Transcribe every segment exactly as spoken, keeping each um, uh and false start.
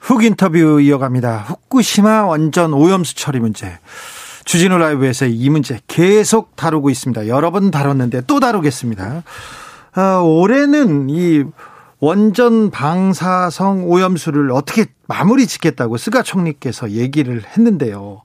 훅 인터뷰 이어갑니다. 후쿠시마 원전 오염수 처리 문제. 주진우 라이브에서 이 문제 계속 다루고 있습니다. 여러 번 다뤘는데 또 다루겠습니다. 아, 올해는 이 원전 방사성 오염수를 어떻게 마무리 짓겠다고 스가 총리께서 얘기를 했는데요.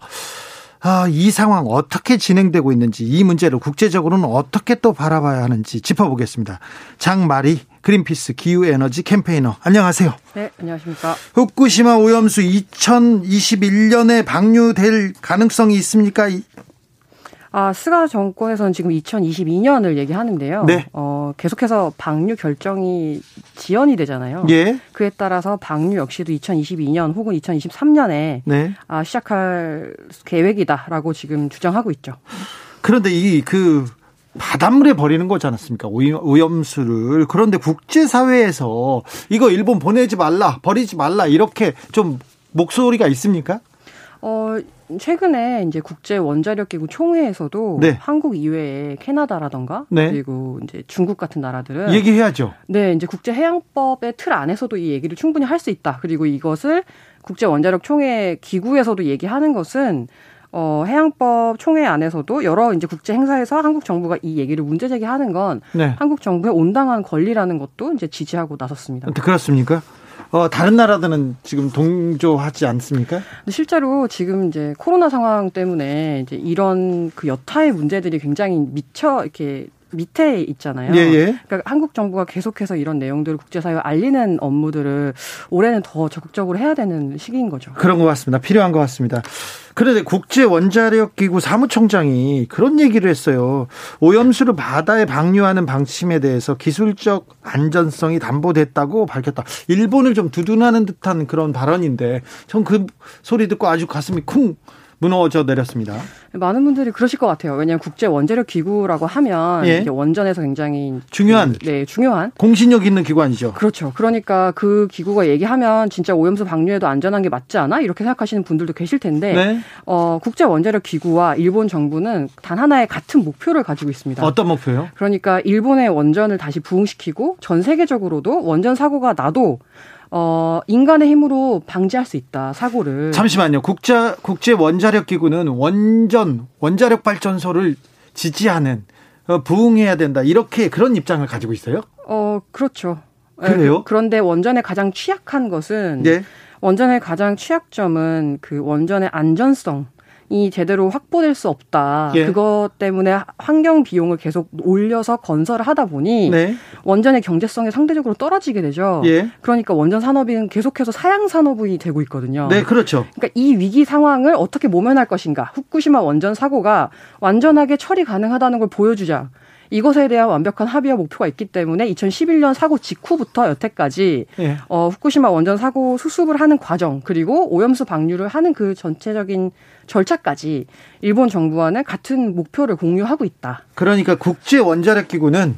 아, 이 상황 어떻게 진행되고 있는지, 이 문제를 국제적으로는 어떻게 또 바라봐야 하는지 짚어보겠습니다. 장 마리 그린피스 기후에너지 캠페이너, 안녕하세요. 네, 안녕하십니까. 후쿠시마 오염수 이천이십일 년에 방류될 가능성이 있습니까? 아, 스가 정권에서는 지금 이천이십이 년을 얘기하는데요. 네. 어, 계속해서 방류 결정이 지연이 되잖아요. 예. 그에 따라서 방류 역시도 이천이십이 년 혹은 이천이십삼 년에 네. 아, 시작할 계획이다라고 지금 주장하고 있죠. 그런데 이 그 바닷물에 버리는 거지 않았습니까? 오염수를. 그런데 국제사회에서 이거 일본 보내지 말라, 버리지 말라, 이렇게 좀 목소리가 있습니까? 어, 최근에 이제 국제원자력기구 총회에서도 네. 한국 이외에 캐나다라던가 네. 그리고 이제 중국 같은 나라들은 얘기해야죠. 네, 이제 국제해양법의 틀 안에서도 이 얘기를 충분히 할 수 있다. 그리고 이것을 국제원자력 총회 기구에서도 얘기하는 것은 어, 해양법 총회 안에서도 여러 이제 국제 행사에서 한국 정부가 이 얘기를 문제 제기하는 건 네. 한국 정부의 온당한 권리라는 것도 이제 지지하고 나섰습니다. 그렇습니까? 어, 다른 나라들은 지금 동조하지 않습니까? 실제로 지금 이제 코로나 상황 때문에 이제 이런 그 여타의 문제들이 굉장히 미쳐 이렇게 밑에 있잖아요. 예, 예. 그러니까 한국 정부가 계속해서 이런 내용들을 국제사회에 알리는 업무들을 올해는 더 적극적으로 해야 되는 시기인 거죠. 그런 것 같습니다. 필요한 것 같습니다. 그런데 국제원자력기구 사무총장이 그런 얘기를 했어요. 오염수를 바다에 방류하는 방침에 대해서 기술적 안전성이 담보됐다고 밝혔다. 일본을 좀 두둔하는 듯한 그런 발언인데, 전 그 소리 듣고 아주 가슴이 쿵 무너져 내렸습니다. 많은 분들이 그러실 것 같아요. 왜냐하면 국제원자력기구라고 하면 예. 이게 원전에서 굉장히 중요한, 네, 중요한 공신력 있는 기관이죠. 그렇죠. 그러니까 그 기구가 얘기하면 진짜 오염수 방류에도 안전한 게 맞지 않아? 이렇게 생각하시는 분들도 계실 텐데 네. 어, 국제원자력기구와 일본 정부는 단 하나의 같은 목표를 가지고 있습니다. 어떤 목표요? 그러니까 일본의 원전을 다시 부흥시키고 전 세계적으로도 원전 사고가 나도 어, 인간의 힘으로 방지할 수 있다, 사고를. 잠시만요. 국제, 국제 원자력 기구는 원전, 원자력 발전소를 지지하는, 어, 부응해야 된다, 이렇게 그런 입장을 가지고 있어요? 어, 그렇죠. 그래요? 그런데 원전의 가장 취약한 것은, 네. 원전의 가장 취약점은 그 원전의 안전성. 이 제대로 확보될 수 없다. 예. 그것 때문에 환경 비용을 계속 올려서 건설을 하다 보니 네. 원전의 경제성이 상대적으로 떨어지게 되죠. 예. 그러니까 원전 산업은 계속해서 사양 산업이 되고 있거든요. 네, 그렇죠. 그러니까 이 위기 상황을 어떻게 모면할 것인가. 후쿠시마 원전 사고가 완전하게 처리 가능하다는 걸 보여주자. 이것에 대한 완벽한 합의와 목표가 있기 때문에 이천십일 년 사고 직후부터 여태까지 예. 어, 후쿠시마 원전 사고 수습을 하는 과정, 그리고 오염수 방류를 하는 그 전체적인 절차까지 일본 정부와는 같은 목표를 공유하고 있다. 그러니까 국제원자력기구는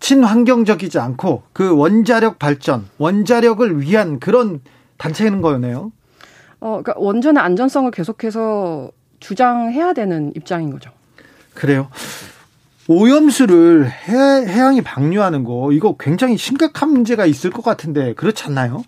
친환경적이지 않고 그 원자력 발전, 원자력을 위한 그런 단체인 거네요. 어, 그러니까 원전의 안전성을 계속해서 주장해야 되는 입장인 거죠. 그래요. 오염수를 해, 해양이 방류하는 거, 이거 굉장히 심각한 문제가 있을 것 같은데 그렇지 않나요?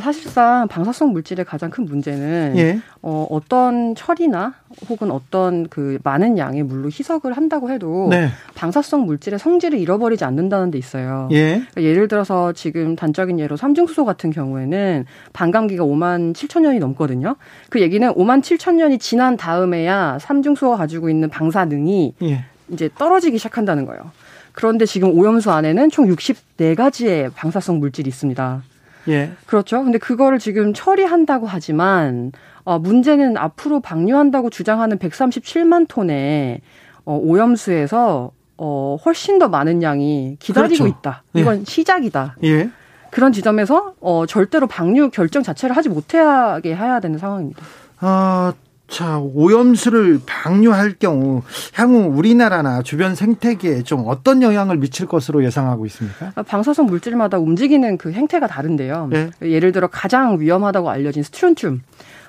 사실상 방사성 물질의 가장 큰 문제는 예. 어, 어떤 처리나 혹은 어떤 그 많은 양의 물로 희석을 한다고 해도 네. 방사성 물질의 성질을 잃어버리지 않는다는 데 있어요. 예. 그러니까 예를 들어서 지금 단적인 예로 삼중수소 같은 경우에는 반감기가 오만 칠천 년이 넘거든요. 그 얘기는 오만 칠천 년이 지난 다음에야 삼중수소가 가지고 있는 방사능이 예. 이제 떨어지기 시작한다는 거예요. 그런데 지금 오염수 안에는 총 예순네 가지의 방사성 물질이 있습니다. 예. 그렇죠. 근데 그거를 지금 처리한다고 하지만, 어, 문제는 앞으로 방류한다고 주장하는 백삼십칠만 톤의 어, 오염수에서 어, 훨씬 더 많은 양이 기다리고 그렇죠. 있다. 이건 예. 시작이다. 예. 그런 지점에서 어, 절대로 방류 결정 자체를 하지 못하게 해야 되는 상황입니다. 어, 자, 오염수를 방류할 경우 향후 우리나라나 주변 생태계에 좀 어떤 영향을 미칠 것으로 예상하고 있습니까? 방사성 물질마다 움직이는 그 행태가 다른데요. 네. 예를 들어 가장 위험하다고 알려진 스트론튬.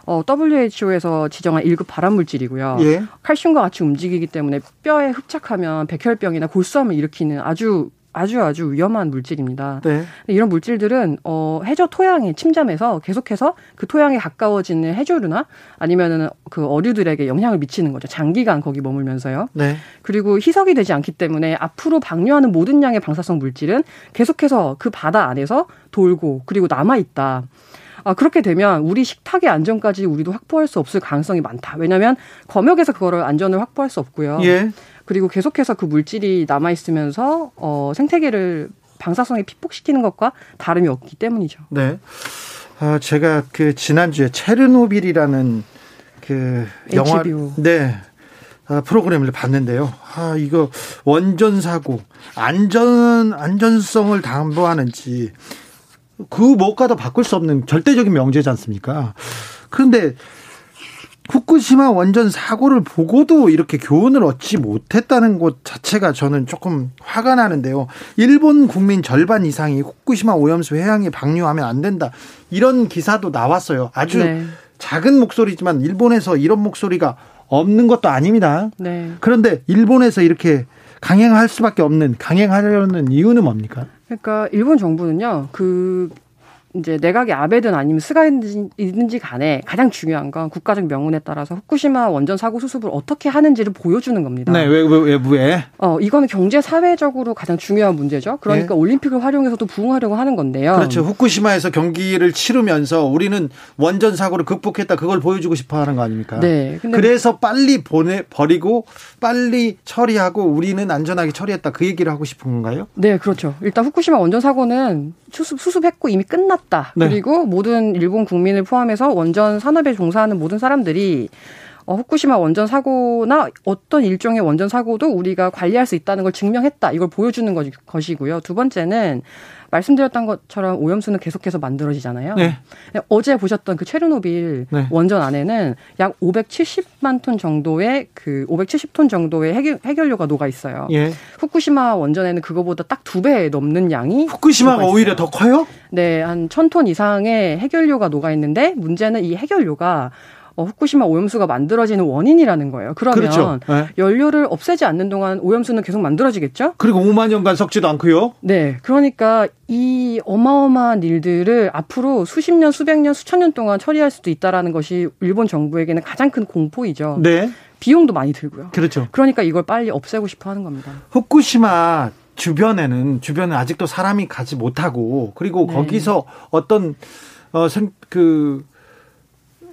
어, 더블유에이치오에서 지정한 일급 발암물질이고요. 예. 칼슘과 같이 움직이기 때문에 뼈에 흡착하면 백혈병이나 골수암을 일으키는 아주 아주 아주 위험한 물질입니다. 네. 이런 물질들은 어, 해저 토양에 침잠해서 계속해서 그 토양에 가까워지는 해조류나 아니면은 그 어류들에게 영향을 미치는 거죠. 장기간 거기 머물면서요. 네. 그리고 희석이 되지 않기 때문에 앞으로 방류하는 모든 양의 방사성 물질은 계속해서 그 바다 안에서 돌고 그리고 남아있다. 아, 그렇게 되면 우리 식탁의 안전까지 우리도 확보할 수 없을 가능성이 많다. 왜냐하면 검역에서 그거를 안전을 확보할 수 없고요. 예. 그리고 계속해서 그 물질이 남아있으면서 어, 생태계를 방사성에 피폭시키는 것과 다름이 없기 때문이죠. 네. 아, 제가 그 지난주에 체르노빌이라는 그 영화, 에이치비오. 네. 아, 프로그램을 봤는데요. 아, 이거 원전 사고, 안전, 안전성을 담보하는지 그 무엇과도 바꿀 수 없는 절대적인 명제지 않습니까? 그런데 후쿠시마 원전 사고를 보고도 이렇게 교훈을 얻지 못했다는 것 자체가 저는 조금 화가 나는데요. 일본 국민 절반 이상이 후쿠시마 오염수 해양에 방류하면 안 된다. 이런 기사도 나왔어요. 아주 네. 작은 목소리지만 일본에서 이런 목소리가 없는 것도 아닙니다. 네. 그런데 일본에서 이렇게 강행할 수밖에 없는, 강행하려는 이유는 뭡니까? 그러니까 일본 정부는요, 그 이제 내각이 아베든 아니면 스가이든지 간에 가장 중요한 건 국가적 명운에 따라서 후쿠시마 원전 사고 수습을 어떻게 하는지를 보여주는 겁니다. 네, 외부, 외부에. 어, 이거는 경제 사회적으로 가장 중요한 문제죠. 그러니까 네. 올림픽을 활용해서도 부응하려고 하는 건데요. 그렇죠. 후쿠시마에서 경기를 치르면서 우리는 원전 사고를 극복했다. 그걸 보여주고 싶어 하는 거 아닙니까? 네. 근데 그래서 빨리 보내 버리고 빨리 처리하고 우리는 안전하게 처리했다. 그 얘기를 하고 싶은 건가요? 네, 그렇죠. 일단 후쿠시마 원전 사고는 수습, 수습했고 이미 끝났다. 네. 그리고 모든 일본 국민을 포함해서 원전 산업에 종사하는 모든 사람들이 어, 후쿠시마 원전 사고나 어떤 일종의 원전 사고도 우리가 관리할 수 있다는 걸 증명했다. 이걸 보여주는 것, 것이고요. 두 번째는 말씀드렸던 것처럼 오염수는 계속해서 만들어지잖아요. 네. 어제 보셨던 그 체르노빌 네. 원전 안에는 약 오백칠십만 톤 정도의 그 오백칠십 톤 정도의 해결, 해결료가 녹아 있어요. 예. 후쿠시마 원전에는 그거보다 딱 두 배 넘는 양이 후쿠시마가 오히려 더 커요? 네, 한 천 톤 이상의 해결료가 녹아 있는데 문제는 이 해결료가 어, 후쿠시마 오염수가 만들어지는 원인이라는 거예요. 그러면 그렇죠. 네. 연료를 없애지 않는 동안 오염수는 계속 만들어지겠죠. 그리고 오만 년간 섞지도 않고요. 네. 그러니까 이 어마어마한 일들을 앞으로 수십 년, 수백 년, 수천 년 동안 처리할 수도 있다라는 것이 일본 정부에게는 가장 큰 공포이죠. 네. 비용도 많이 들고요. 그렇죠. 그러니까 이걸 빨리 없애고 싶어 하는 겁니다. 후쿠시마 주변에는 주변에 아직도 사람이 가지 못하고 그리고 네. 거기서 어떤 어, 생, 그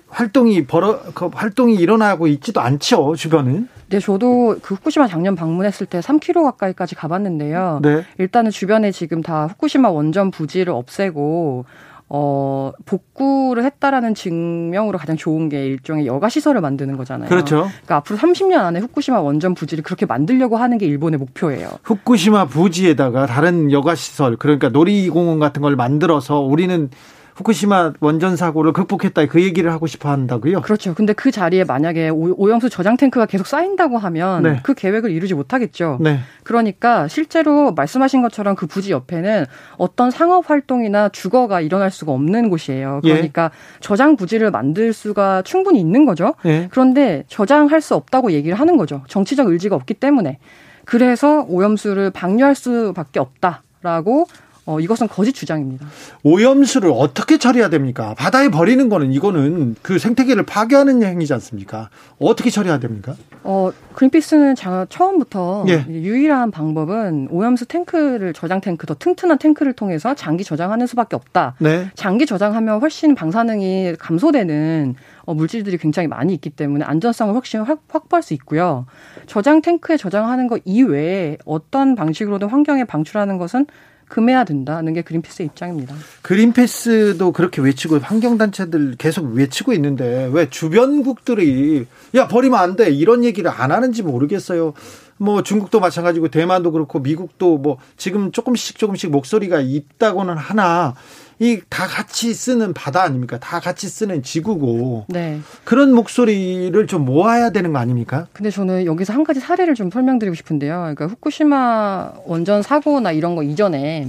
활동이 벌어 활동이 일어나고 있지도 않죠, 주변은. 네, 저도 그 후쿠시마 작년 방문했을 때 삼 킬로미터 가까이까지 가봤는데요. 네. 일단은 주변에 지금 다 후쿠시마 원전 부지를 없애고 어, 복구를 했다라는 증명으로 가장 좋은 게 일종의 여가 시설을 만드는 거잖아요. 그렇죠. 그러니까 앞으로 삼십 년 안에 후쿠시마 원전 부지를 그렇게 만들려고 하는 게 일본의 목표예요. 후쿠시마 부지에다가 다른 여가 시설, 그러니까 놀이공원 같은 걸 만들어서 우리는 후쿠시마 원전 사고를 극복했다 그 얘기를 하고 싶어 한다고요? 그렇죠. 근데 그 자리에 만약에 오염수 저장 탱크가 계속 쌓인다고 하면 네. 그 계획을 이루지 못하겠죠. 네. 그러니까 실제로 말씀하신 것처럼 그 부지 옆에는 어떤 상업 활동이나 주거가 일어날 수가 없는 곳이에요. 그러니까 예. 저장 부지를 만들 수가 충분히 있는 거죠. 예. 그런데 저장할 수 없다고 얘기를 하는 거죠. 정치적 의지가 없기 때문에. 그래서 오염수를 방류할 수밖에 없다라고 어, 이것은 거짓 주장입니다. 오염수를 어떻게 처리해야 됩니까? 바다에 버리는 거는 이거는 그 생태계를 파괴하는 행위지 않습니까? 어떻게 처리해야 됩니까? 어, 그린피스는 자, 처음부터 예. 유일한 방법은 오염수 탱크를 저장 탱크, 더 튼튼한 탱크를 통해서 장기 저장하는 수밖에 없다. 네. 장기 저장하면 훨씬 방사능이 감소되는 어, 물질들이 굉장히 많이 있기 때문에 안전성을 확실히 확, 확보할 수 있고요. 저장 탱크에 저장하는 것 이외에 어떤 방식으로든 환경에 방출하는 것은 금해야 된다는 게 그린피스의 입장입니다. 그린피스도 그렇게 외치고 환경단체들 계속 외치고 있는데 왜 주변국들이 야 버리면 안 돼 이런 얘기를 안 하는지 모르겠어요. 뭐 중국도 마찬가지고 대만도 그렇고 미국도 뭐 지금 조금씩 조금씩 목소리가 있다고는 하나 이 다 같이 쓰는 바다 아닙니까? 다 같이 쓰는 지구고. 네. 그런 목소리를 좀 모아야 되는 거 아닙니까? 근데 저는 여기서 한 가지 사례를 좀 설명드리고 싶은데요. 그러니까 후쿠시마 원전 사고나 이런 거 이전에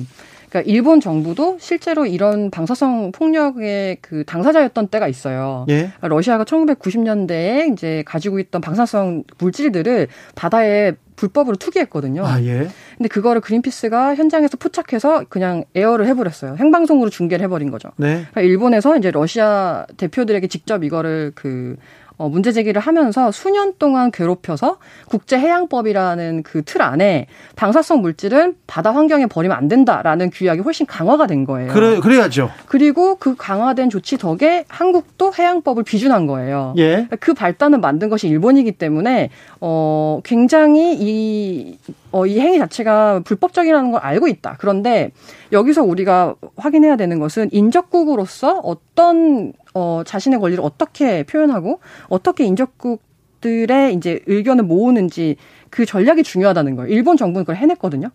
그러니까 일본 정부도 실제로 이런 방사성 폭력의 그 당사자였던 때가 있어요. 예? 러시아가 천구백구십 년대에 이제 가지고 있던 방사성 물질들을 바다에 불법으로 투기했거든요. 아, 예. 근데 그거를 그린피스가 현장에서 포착해서 그냥 에어를 해버렸어요. 생방송으로 중계를 해버린 거죠. 네. 그러니까 일본에서 이제 러시아 대표들에게 직접 이거를 그 어, 문제 제기를 하면서 수년 동안 괴롭혀서 국제해양법이라는 그 틀 안에 방사성 물질은 바다 환경에 버리면 안 된다라는 규약이 훨씬 강화가 된 거예요. 그래, 그래야죠. 그리고 그 강화된 조치 덕에 한국도 해양법을 비준한 거예요. 예. 그 발단을 만든 것이 일본이기 때문에 어, 굉장히 이, 어, 이 행위 자체가 불법적이라는 걸 알고 있다. 그런데 여기서 우리가 확인해야 되는 것은 인접국으로서 어떤 어, 자신의 권리를 어떻게 표현하고 어떻게 인접국들의 이제 의견을 모으는지 그 전략이 중요하다는 거예요. 일본 정부는 그걸 해냈거든요.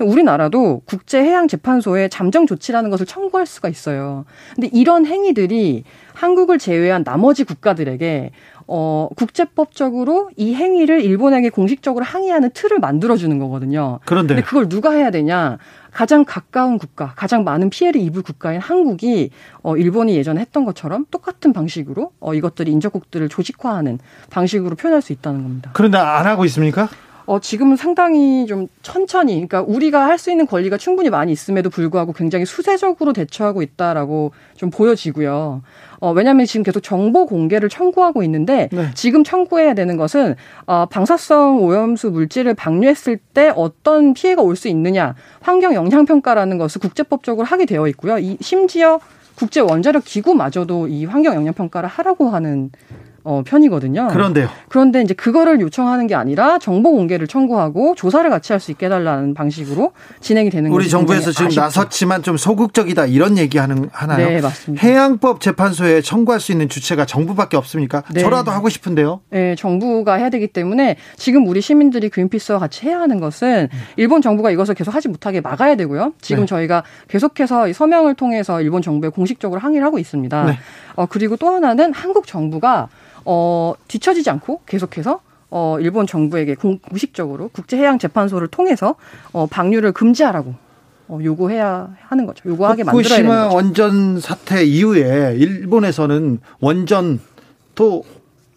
우리나라도 국제해양재판소에 잠정 조치라는 것을 청구할 수가 있어요. 근데 이런 행위들이 한국을 제외한 나머지 국가들에게 어, 국제법적으로 이 행위를 일본에게 공식적으로 항의하는 틀을 만들어주는 거거든요. 그런데 그걸 누가 해야 되냐? 가장 가까운 국가, 가장 많은 피해를 입을 국가인 한국이 어, 일본이 예전에 했던 것처럼 똑같은 방식으로 어, 이것들이 인접국들을 조직화하는 방식으로 표현할 수 있다는 겁니다. 그런데 안 하고 있습니까? 어, 지금은 상당히 좀 천천히, 그러니까 우리가 할 수 있는 권리가 충분히 많이 있음에도 불구하고 굉장히 수세적으로 대처하고 있다라고 좀 보여지고요. 어, 왜냐하면 지금 계속 정보 공개를 청구하고 있는데 네. 지금 청구해야 되는 것은 어, 방사성 오염수 물질을 방류했을 때 어떤 피해가 올 수 있느냐, 환경 영향 평가라는 것을 국제법적으로 하게 되어 있고요. 이, 심지어 국제원자력기구마저도 이 환경 영향 평가를 하라고 하는. 어, 편이거든요. 그런데요. 그런데 이제 그거를 요청하는 게 아니라 정보 공개를 청구하고 조사를 같이 할 수 있게 해달라는 방식으로 진행이 되는 거죠. 우리 정부에서 지금 아쉽죠. 나섰지만 좀 소극적이다 이런 얘기하는 하나요? 네, 맞습니다. 해양법 재판소에 청구할 수 있는 주체가 정부밖에 없습니까? 네. 저라도 하고 싶은데요. 네, 정부가 해야 되기 때문에 지금 우리 시민들이 그린피스와 같이 해야 하는 것은 일본 정부가 이것을 계속 하지 못하게 막아야 되고요. 지금 네. 저희가 계속해서 이 서명을 통해서 일본 정부에 공식적으로 항의를 하고 있습니다. 네. 어, 그리고 또 하나는 한국 정부가 어, 뒤처지지 않고 계속해서 어, 일본 정부에게 공식적으로 국제해양재판소를 통해서 어, 방류를 금지하라고 어, 요구해야 하는 거죠. 요구하게 만들어야 되는 거죠. 후쿠시마 원전 사태 이후에 일본에서는 원전 또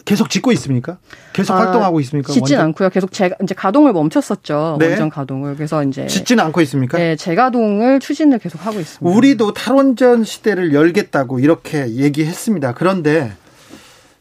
계속 짓고 있습니까? 계속 아, 활동하고 있습니까? 짓진 않고요. 계속 재, 이제 가동을 멈췄었죠. 네. 원전 가동을. 그래서 이제. 짓진 않고 있습니까? 네, 재가동을 추진을 계속 하고 있습니다. 우리도 탈원전 시대를 열겠다고 이렇게 얘기했습니다. 그런데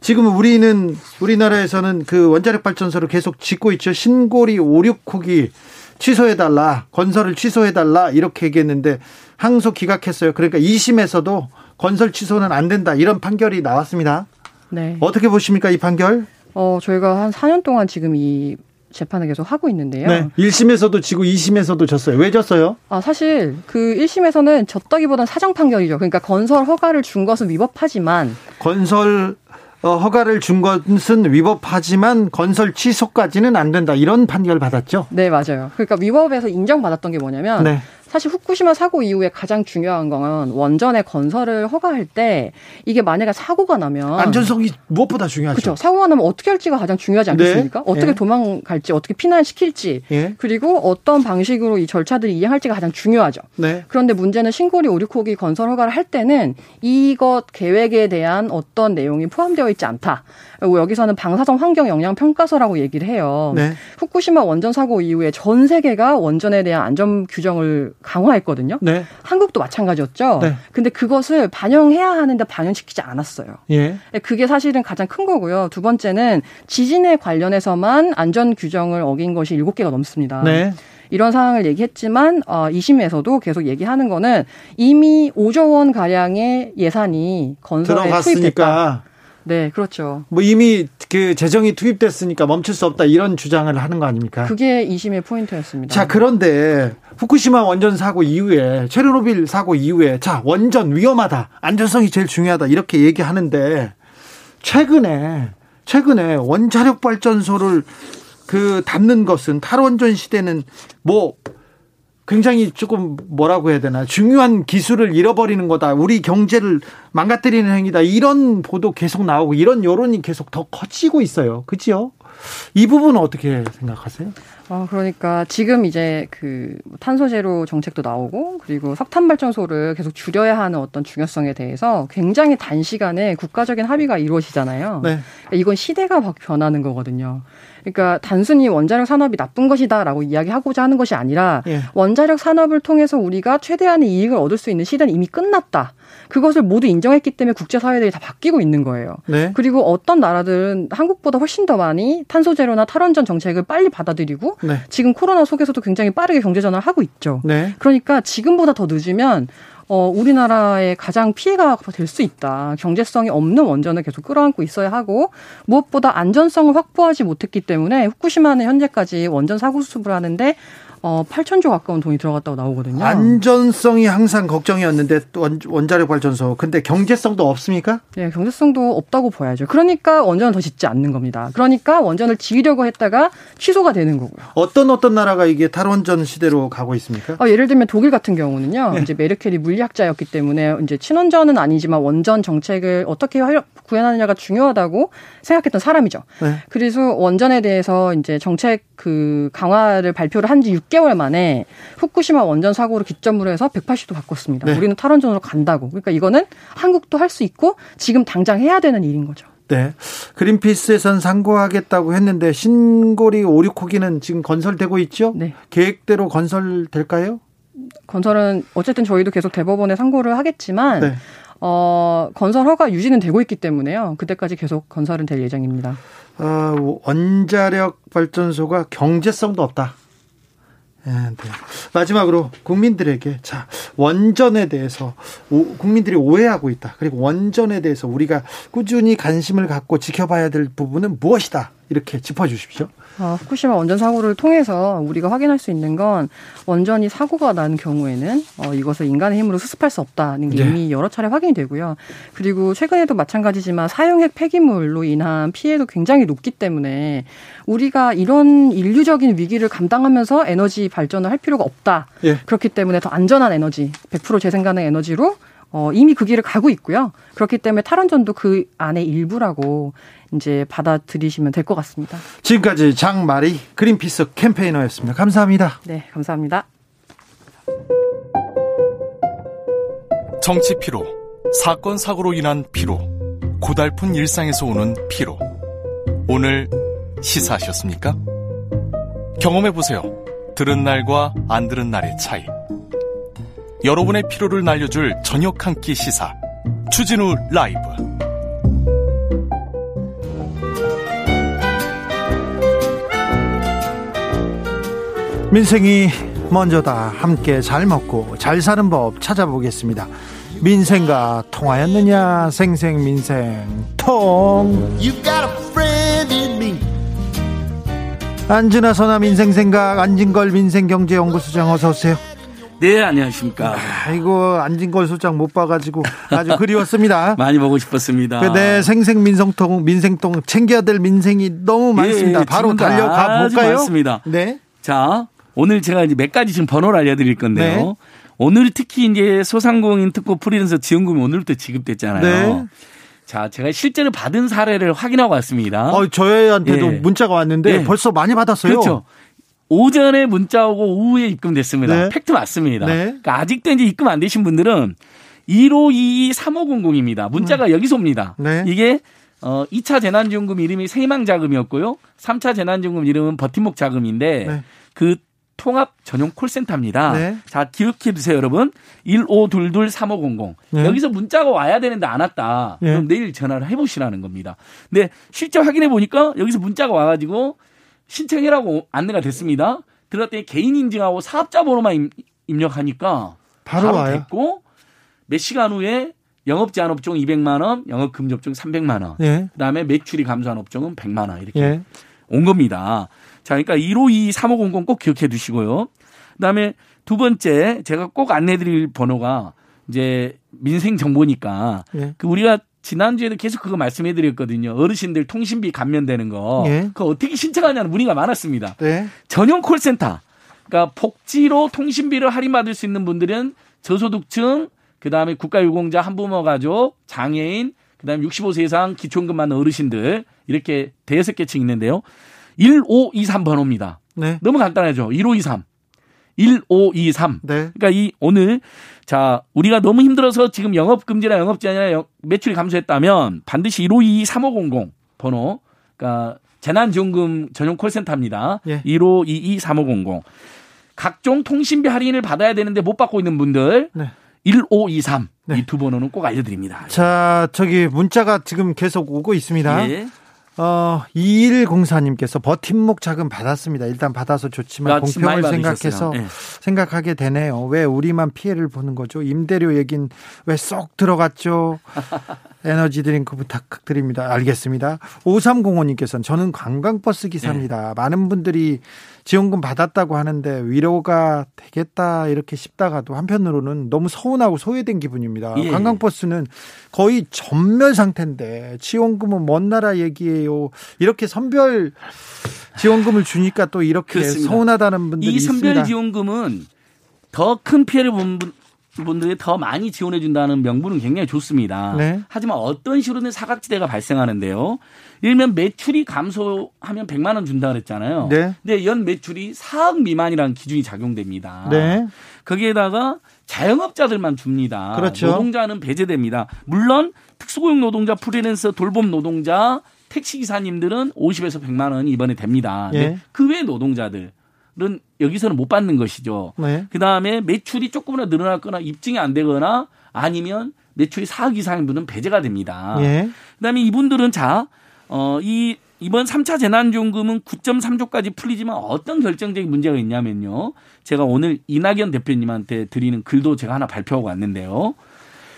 지금 우리는 우리나라에서는 그 원자력 발전소를 계속 짓고 있죠. 신고리 오, 육 호기 취소해달라. 건설을 취소해달라. 이렇게 얘기했는데 항소 기각했어요. 그러니까 이 심에서도 건설 취소는 안 된다. 이런 판결이 나왔습니다. 네. 어떻게 보십니까? 이 판결? 어, 저희가 한 사 년 동안 지금 이 재판을 계속 하고 있는데요. 네. 일 심에서도 지고 이 심에서도 졌어요. 왜 졌어요? 아, 사실 그 일 심에서는 졌다기보다는 사정 판결이죠. 그러니까 건설 허가를 준 것은 위법하지만 건설 어, 허가를 준 것은 위법하지만 건설 취소까지는 안 된다. 이런 판결 받았죠? 네, 맞아요. 그러니까 위법에서 인정받았던 게 뭐냐면 네. 사실 후쿠시마 사고 이후에 가장 중요한 건 원전의 건설을 허가할 때 이게 만약에 사고가 나면 안전성이 무엇보다 중요하죠. 그렇죠. 사고가 나면 어떻게 할지가 가장 중요하지 않겠습니까? 네. 어떻게 예. 도망갈지, 어떻게 피난시킬지 예. 그리고 어떤 방식으로 이 절차들이 이행할지가 가장 중요하죠. 네. 그런데 문제는 신고리 오, 육 호기 건설 허가를 할 때는 이것 계획에 대한 어떤 내용이 포함되어 있 있지 않다. 그리고 여기서는 방사성 환경 영향 평가서라고 얘기를 해요. 네. 후쿠시마 원전 사고 이후에 전 세계가 원전에 대한 안전 규정을 강화했거든요. 네. 한국도 마찬가지였죠. 네. 근데 그것을 반영해야 하는데 반영시키지 않았어요. 예. 그게 사실은 가장 큰 거고요. 두 번째는 지진에 관련해서만 안전 규정을 어긴 것이 일곱 개가 넘습니다. 네. 이런 상황을 얘기했지만 어, 이 심에서도 계속 얘기하는 거는 이미 오조 원 가량의 예산이 건설에 들어갔으니까. 투입됐다. 네, 그렇죠. 뭐 이미 그 재정이 투입됐으니까 멈출 수 없다 이런 주장을 하는 거 아닙니까? 그게 이 심의 포인트였습니다. 자, 그런데 후쿠시마 원전 사고 이후에 체르노빌 사고 이후에 자, 원전 위험하다. 안전성이 제일 중요하다. 이렇게 얘기하는데 최근에 최근에 원자력 발전소를 그 담는 것은 탈원전 시대는 뭐 굉장히 조금 뭐라고 해야 되나, 중요한 기술을 잃어버리는 거다, 우리 경제를 망가뜨리는 행위다, 이런 보도 계속 나오고 이런 여론이 계속 더 커지고 있어요. 그죠? 이 부분은 어떻게 생각하세요? 아, 그러니까 지금 이제 그 탄소제로 정책도 나오고, 그리고 석탄발전소를 계속 줄여야 하는 어떤 중요성에 대해서 굉장히 단시간에 국가적인 합의가 이루어지잖아요. 네. 그러니까 이건 시대가 변하는 거거든요. 그러니까 단순히 원자력 산업이 나쁜 것이다라고 이야기하고자 하는 것이 아니라, 예, 원자력 산업을 통해서 우리가 최대한의 이익을 얻을 수 있는 시대는 이미 끝났다. 그것을 모두 인정했기 때문에 국제사회들이 다 바뀌고 있는 거예요. 네. 그리고 어떤 나라들은 한국보다 훨씬 더 많이 탄소제로나 탈원전 정책을 빨리 받아들이고, 네, 지금 코로나 속에서도 굉장히 빠르게 경제전환을 하고 있죠. 네. 그러니까 지금보다 더 늦으면 어, 우리나라의 가장 피해가 될 수 있다. 경제성이 없는 원전을 계속 끌어안고 있어야 하고, 무엇보다 안전성을 확보하지 못했기 때문에 후쿠시마는 현재까지 원전 사고 수습을 하는데 어, 팔천조 가까운 돈이 들어갔다고 나오거든요. 안전성이 항상 걱정이었는데 원, 원자력 발전소. 근데 경제성도 없습니까? 네, 경제성도 없다고 봐야죠. 그러니까 원전을 더 짓지 않는 겁니다. 그러니까 원전을 지으려고 했다가 취소가 되는 거고요. 어떤 어떤 나라가 이게 탈원전 시대로 가고 있습니까? 어, 예를 들면 독일 같은 경우는요. 네. 이제 메르켈이 물리학자였기 때문에 이제 친원전은 아니지만 원전 정책을 어떻게 구현하느냐가 중요하다고 생각했던 사람이죠. 네. 그래서 원전에 대해서 이제 정책 그 강화를 발표를 한 지 육 개월 만에 후쿠시마 원전 사고를 기점으로 해서 백팔십 도 바꿨습니다. 네. 우리는 탈원전으로 간다고. 그러니까 이거는 한국도 할 수 있고 지금 당장 해야 되는 일인 거죠. 네. 그린피스에선 상고하겠다고 했는데 신고리 오륙호기는 지금 건설되고 있죠? 네. 계획대로 건설될까요? 건설은 어쨌든 저희도 계속 대법원에 상고를 하겠지만, 네, 어, 건설 허가 유지는 되고 있기 때문에요. 그때까지 계속 건설은 될 예정입니다. 어, 원자력 발전소가 경제성도 없다. 네, 네. 마지막으로 국민들에게, 자, 원전에 대해서 오, 국민들이 오해하고 있다, 그리고 원전에 대해서 우리가 꾸준히 관심을 갖고 지켜봐야 될 부분은 무엇이다, 이렇게 짚어주십시오. 아, 후쿠시마 원전 사고를 통해서 우리가 확인할 수 있는 건, 원전이 사고가 난 경우에는 어, 이것을 인간의 힘으로 수습할 수 없다는 게, 네, 이미 여러 차례 확인이 되고요. 그리고 최근에도 마찬가지지만 사용액 폐기물로 인한 피해도 굉장히 높기 때문에 우리가 이런 인류적인 위기를 감당하면서 에너지 발전을 할 필요가 없다. 네. 그렇기 때문에 더 안전한 에너지, 백 퍼센트 재생 가능 에너지로 어, 이미 그 길을 가고 있고요. 그렇기 때문에 탈원전도 그 안의 일부라고 이제 받아들이시면 될 것 같습니다. 지금까지 장 마리 그린피스 캠페이너였습니다. 감사합니다. 네, 감사합니다. 정치 피로, 사건 사고로 인한 피로, 고달픈 일상에서 오는 피로. 오늘 시사하셨습니까? 경험해 보세요. 들은 날과 안 들은 날의 차이. 여러분의 피로를 날려줄 저녁 한 끼 시사. 주진우 라이브. 민생이 먼저다. 함께 잘 먹고 잘 사는 법 찾아보겠습니다. 민생과 통하였느냐? 생생 민생 통. 안진아서나 민생생각, 안진걸 민생경제연구소장 어서 오세요. 네, 안녕하십니까. 아이고, 안진걸 소장 못 봐가지고 아주 그리웠습니다. 많이 보고 싶었습니다. 네, 생생 민생통, 민생통 챙겨야 될 민생이 너무 많습니다. 예, 바로 달려가 볼까요? 맞습니다. 네. 자, 오늘 제가 이제 몇 가지 지금 번호를 알려드릴 건데요. 네. 오늘 특히 이제 소상공인 특고 프리랜서 지원금이 오늘부터 지급됐잖아요. 네. 자, 제가 실제로 받은 사례를 확인하고 왔습니다. 어, 저희한테도, 예, 문자가 왔는데, 예, 벌써 많이 받았어요. 그렇죠. 오전에 문자 오고 오후에 입금됐습니다. 네. 팩트 맞습니다. 네. 그러니까 아직도 이제 입금 안 되신 분들은 일오이이 삼오공공입니다. 문자가, 네, 여기서 옵니다. 네. 이게 어 이 차 재난지원금 이름이 새망자금이었고요. 삼 차 재난지원금 이름은 버팀목 자금인데, 네, 그 통합 전용 콜센터입니다. 네. 자, 기억해 주세요, 여러분. 일오이이 삼오공공. 네. 여기서 문자가 와야 되는데 안 왔다. 네. 그럼 내일 전화를 해보시라는 겁니다. 근데 실제 확인해 보니까 여기서 문자가 와가지고 신청해라고 안내가 됐습니다. 들어갔더니 개인 인증하고 사업자 번호만 입력하니까 바로, 바로 와요. 됐고, 몇 시간 후에 영업 제한 업종 이백만 원, 영업 금지 업종 삼백만 원, 예, 그다음에 매출이 감소한 업종은 백만 원 이렇게, 예, 온 겁니다. 자, 그러니까 일오이이 삼오공공 꼭 기억해 두시고요. 그다음에 두 번째 제가 꼭 안내드릴 번호가 이제 민생 정보니까, 예, 그 우리가 지난주에도 계속 그거 말씀해 드렸거든요. 어르신들 통신비 감면되는 거. 예. 그거 어떻게 신청하냐는 문의가 많았습니다. 네. 전용 콜센터. 그러니까 복지로 통신비를 할인받을 수 있는 분들은 저소득층, 그다음에 국가유공자, 한부모 가족, 장애인, 그다음에 육십오 세 이상 기초연금 받는 어르신들 이렇게 대세계층 있는데요. 일오이삼 번호입니다. 네. 너무 간단하죠. 일오이삼. 일오이삼. 네. 그러니까 이 오늘 자, 우리가 너무 힘들어서 지금 영업 금지나 영업 제한이나 매출이 감소했다면 반드시 일오이이 삼오공공 번호. 그러니까 재난 지원금 전용 콜센터입니다. 예. 일오이이 삼오공공. 각종 통신비 할인을 받아야 되는데 못 받고 있는 분들. 네. 일오이삼. 네. 이 두 번호는 꼭 알려드립니다. 자, 저기 문자가 지금 계속 오고 있습니다. 예. 어, 이일공사님께서 버팀목 자금 받았습니다. 일단 받아서 좋지만 공평을 생각해서 네. 생각하게 되네요. 왜 우리만 피해를 보는 거죠? 임대료 얘기는 왜 쏙 들어갔죠? 에너지 드링크 부탁드립니다. 알겠습니다. 오삼공오님께서는 저는 관광버스 기사입니다. 네. 많은 분들이 지원금 받았다고 하는데 위로가 되겠다 이렇게 싶다가도 한편으로는 너무 서운하고 소외된 기분입니다. 예. 관광버스는 거의 전멸 상태인데 지원금은 먼 나라 얘기예요. 이렇게 선별 지원금을 주니까 또 이렇게 그렇습니다. 서운하다는 분들이 이 있습니다. 이 선별 지원금은 더 큰 피해를 본 분 분들이 더 많이 지원해 준다는 명분은 굉장히 좋습니다. 네. 하지만 어떤 식으로든 사각지대가 발생하는데요. 일면 매출이 감소하면 백만 원 준다 그랬잖아요. 네. 근데 연 매출이 사억 미만이라는 기준이 작용됩니다. 네. 거기에다가 자영업자들만 줍니다. 그렇죠. 노동자는 배제됩니다. 물론 특수고용 노동자, 프리랜서, 돌봄 노동자, 택시 기사님들은 오십에서 백만 원이 이번에 됩니다. 네. 그 외 노동자들 여기서는 못 받는 것이죠. 네. 그다음에 매출이 조금이나 늘어났거나 입증이 안 되거나 아니면 매출이 사억 이상인 분은 배제가 됩니다. 네. 그다음에 이분들은 자, 어, 이 이번 삼 차 재난지원금은 구점삼조까지 풀리지만 어떤 결정적인 문제가 있냐면요. 제가 오늘 이낙연 대표님한테 드리는 글도 제가 하나 발표하고 왔는데요.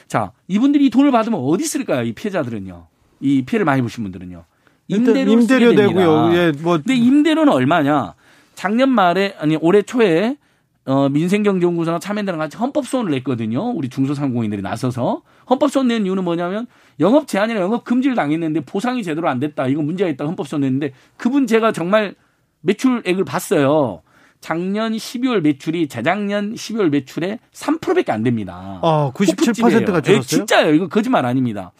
자, 이분들이 이 돈을 받으면 어디 쓸까요? 이 피해자들은요. 이 피해를 많이 보신 분들은요. 임대료를 임대료 쓰게 됩니다. 예, 뭐. 근데 임대료는 얼마냐? 작년 말에 아니 올해 초에 어, 민생경제연구소랑 참여연대랑 같이 헌법소원을 냈거든요. 우리 중소상공인들이 나서서. 헌법소원 낸 이유는 뭐냐면 영업 제한이나 영업 금지를 당했는데 보상이 제대로 안 됐다. 이건 문제가 있다. 헌법소원 냈는데 그분 제가 정말 매출액을 봤어요. 작년 십이월 매출이 재작년 십이월 매출에 삼 퍼센트밖에 안 됩니다. 아, 구십칠 퍼센트가 줄었어요? 예, 진짜예요. 이거 거짓말 아닙니다.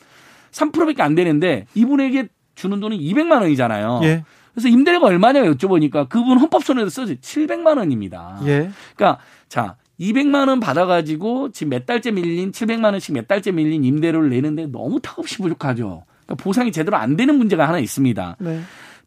삼 퍼센트밖에 안 되는데 이분에게 주는 돈은 이백만 원이잖아요. 예. 그래서 임대료가 얼마냐 여쭤보니까 그분 헌법소원에도 써져 칠백만 원입니다. 예. 그러니까 자 이백만 원 받아가지고 지금 몇 달째 밀린 칠백만 원씩 몇 달째 밀린 임대료를 내는데 너무 턱없이 부족하죠. 그러니까 보상이 제대로 안 되는 문제가 하나 있습니다. 네.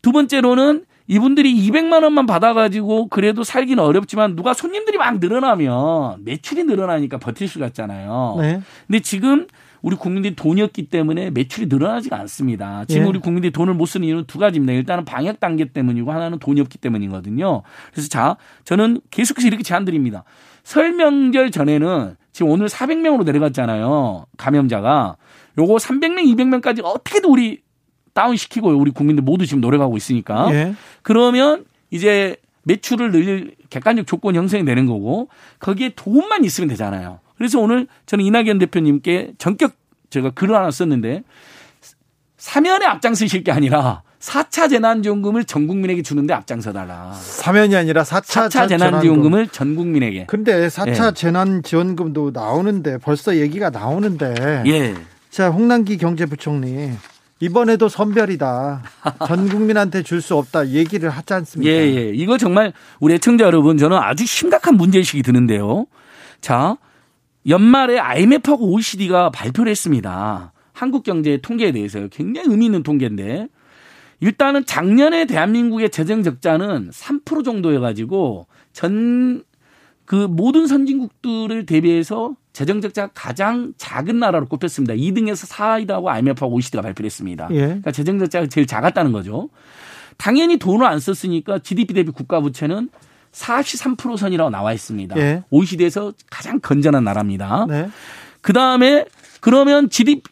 두 번째로는 이분들이 이백만 원만 받아가지고 그래도 살기는 어렵지만 누가 손님들이 막 늘어나면 매출이 늘어나니까 버틸 수가 있잖아요. 네. 근데 지금 우리 국민들이 돈이 없기 때문에 매출이 늘어나지가 않습니다. 지금 예. 우리 국민들이 돈을 못 쓰는 이유는 두 가지입니다. 일단은 방역 단계 때문이고 하나는 돈이 없기 때문이거든요. 그래서 자, 저는 계속해서 이렇게 제안드립니다. 설 명절 전에는 지금 오늘 사백 명으로 내려갔잖아요. 감염자가. 요거 삼백 명, 이백 명까지 어떻게든 우리 다운시키고요. 우리 국민들 모두 지금 노력하고 있으니까. 예. 그러면 이제 매출을 늘릴 객관적 조건이 형성이 되는 거고 거기에 돈만 있으면 되잖아요. 그래서 오늘 저는 이낙연 대표님께 전격 제가 글을 하나 썼는데 사면에 앞장서실 게 아니라 사 차 재난지원금을 전 국민에게 주는데 앞장서달라. 사면이 아니라 사 차, 사 차 재난지원금을 전 국민에게. 그런데 사 차 예. 재난지원금도 나오는데 벌써 얘기가 나오는데. 예. 자, 홍남기 경제부총리. 이번에도 선별이다. 전 국민한테 줄 수 없다 얘기를 하지 않습니까? 예, 예. 이거 정말 우리 애청자 여러분 저는 아주 심각한 문제의식이 드는데요. 자. 연말에 아이엠에프하고 오이시디가 발표를 했습니다. 한국 경제 통계에 대해서 굉장히 의미 있는 통계인데 일단은 작년에 대한민국의 재정 적자는 삼 퍼센트 정도여가지고 전 그 모든 선진국들을 대비해서 재정 적자가 가장 작은 나라로 꼽혔습니다. 이 등에서 사 위라고 아이엠에프하고 오이시디가 발표를 했습니다. 그러니까 재정 적자가 제일 작았다는 거죠. 당연히 돈을 안 썼으니까 지디피 대비 국가 부채는 사십삼 퍼센트 선이라고 나와 있습니다. 예. 오이시디에서 가장 건전한 나라입니다. 네. 그다음에 그러면 지디피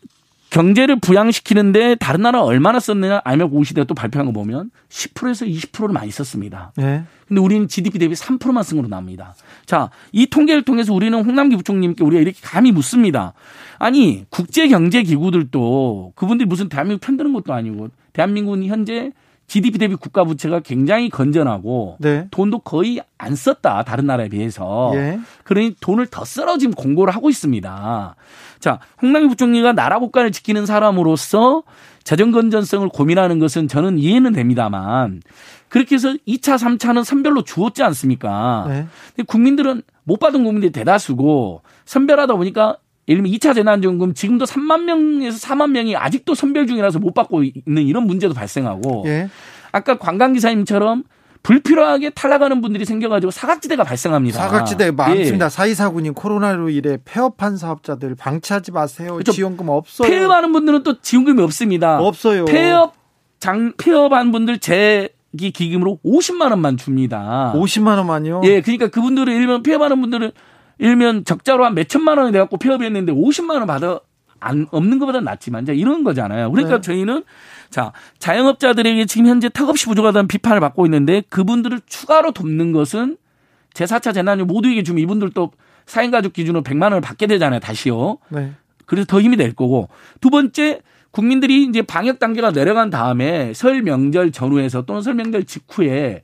경제를 부양시키는데 다른 나라 얼마나 썼느냐 아이엠에프 오이시디가 또 발표한 거 보면 십 퍼센트에서 이십 퍼센트를 많이 썼습니다. 그런데 예. 우리는 지디피 대비 삼 퍼센트만 쓴 걸로 나옵니다. 자, 이 통계를 통해서 우리는 홍남기 부총리님께 우리가 이렇게 감히 묻습니다. 아니 국제경제기구들도 그분들이 무슨 대한민국 편드는 것도 아니고 대한민국은 현재 지디피 대비 국가 부채가 굉장히 건전하고 네. 돈도 거의 안 썼다. 다른 나라에 비해서. 예. 그러니 돈을 더 쓰러 지금 공고를 하고 있습니다. 자, 홍남기 부총리가 나라 국간을 지키는 사람으로서 재정 건전성을 고민하는 것은 저는 이해는 됩니다만 그렇게 해서 이 차, 삼 차는 선별로 주었지 않습니까? 네. 근데 국민들은 못 받은 국민들이 대다수고 선별하다 보니까 예를 들면 이 차 재난지원금 지금도 삼만 명에서 사만 명이 아직도 선별 중이라서 못 받고 있는 이런 문제도 발생하고 예. 아까 관광기사님처럼 불필요하게 탈락하는 분들이 생겨가지고 사각지대가 발생합니다. 사각지대 많습니다. 예. 사이사구님 코로나로 인해 폐업한 사업자들 방치하지 마세요. 그렇죠. 지원금 없어요. 폐업하는 분들은 또 지원금이 없습니다. 없어요. 폐업, 장, 폐업한 분들 제... 기 기금으로 오십만 원만 줍니다. 오십만 원만요? 예, 그러니까 그분들은 일면 폐업하는 분들은 일면 적자로 한 몇 천만 원이 돼갖고 폐업했는데 오십만 원 받아 안 없는 것보다 낫지만 이제 이런 거잖아요. 그러니까 네. 저희는 자 자영업자들에게 지금 현재 턱없이 부족하다는 비판을 받고 있는데 그분들을 추가로 돕는 것은 제사 차 재난을 모두에게 주면 이분들도 사 인 가족 기준으로 백만 원을 받게 되잖아요. 다시요. 네. 그래서 더 힘이 될 거고 두 번째. 국민들이 이제 방역 단계가 내려간 다음에 설 명절 전후에서 또는 설 명절 직후에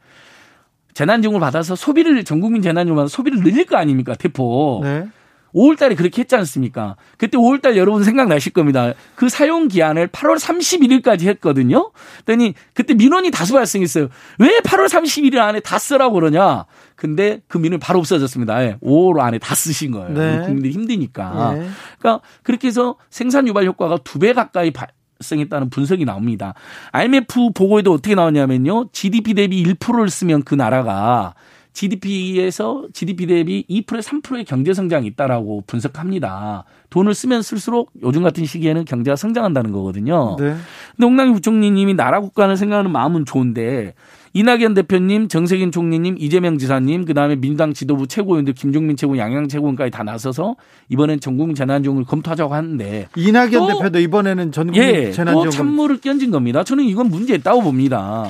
재난지원금을 받아서 소비를 전 국민 재난지원금을 받아서 소비를 늘릴 거 아닙니까? 대포. 네. 오월 달에 그렇게 했지 않습니까? 그때 오월 달 여러분 생각나실 겁니다. 그 사용 기한을 팔월 삼십일일까지 했거든요. 그랬더니 그때 민원이 다수 발생했어요. 왜 팔월 삼십일 일 안에 다 쓰라고 그러냐? 근데 그 민원이 바로 없어졌습니다. 예. 오월 안에 다 쓰신 거예요. 네. 국민들이 힘드니까. 네. 그러니까 그렇게 해서 생산 유발 효과가 두 배 가까이 발생했다는 분석이 나옵니다. 아이엠에프 보고에도 어떻게 나왔냐면요. 지디피 대비 일 퍼센트를 쓰면 그 나라가 지디피에서 지디피 대비 이 퍼센트, 삼 퍼센트의 경제 성장이 있다라고 분석합니다. 돈을 쓰면 쓸수록 요즘 같은 시기에는 경제가 성장한다는 거거든요. 네. 근데 홍남기 부총리님이 나라 국간을 생각하는 마음은 좋은데 이낙연 대표님, 정세균 총리님, 이재명 지사님, 그다음에 민주당 지도부 최고위원들 김종민 최고위원, 양양 최고위원까지 다 나서서 이번엔 전국민 재난지원금을 검토하자고 하는데 이낙연 대표도 이번에는 전국민 예, 재난지원금. 또 찬물을 끼얹은 겁니다. 저는 이건 문제 있다고 봅니다.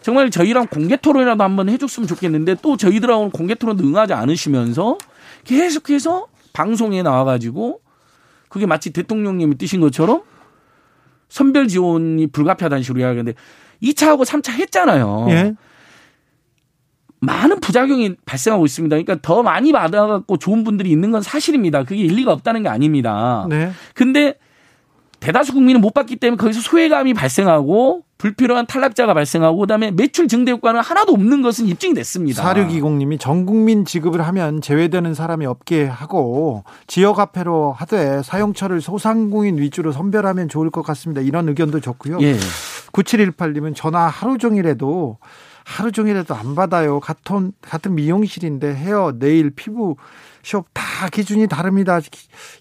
정말 저희랑 공개 토론이라도 한번 해줬으면 좋겠는데 또 저희들하고는 공개 토론도 응하지 않으시면서 계속해서 방송에 나와가지고 그게 마치 대통령님이 뜨신 것처럼 선별 지원이 불가피하다는 식으로 이야기하는데 이 차하고 삼 차 했잖아요. 예. 많은 부작용이 발생하고 있습니다. 그러니까 더 많이 받아갖고 좋은 분들이 있는 건 사실입니다. 그게 일리가 없다는 게 아닙니다. 네. 근데 대다수 국민은 못 받기 때문에 거기서 소외감이 발생하고 불필요한 탈락자가 발생하고 그다음에 매출 증대 효과는 하나도 없는 것은 입증이 됐습니다. 사육이공님이 전 국민 지급을 하면 제외되는 사람이 없게 하고 지역화폐로 하되 사용처를 소상공인 위주로 선별하면 좋을 것 같습니다. 이런 의견도 좋고요. 예. 구칠일팔님은 전화 하루 종일해도 하루 종일해도 안 받아요. 같은 같은 미용실인데 헤어, 네일, 피부 숍 다 기준이 다릅니다. 기,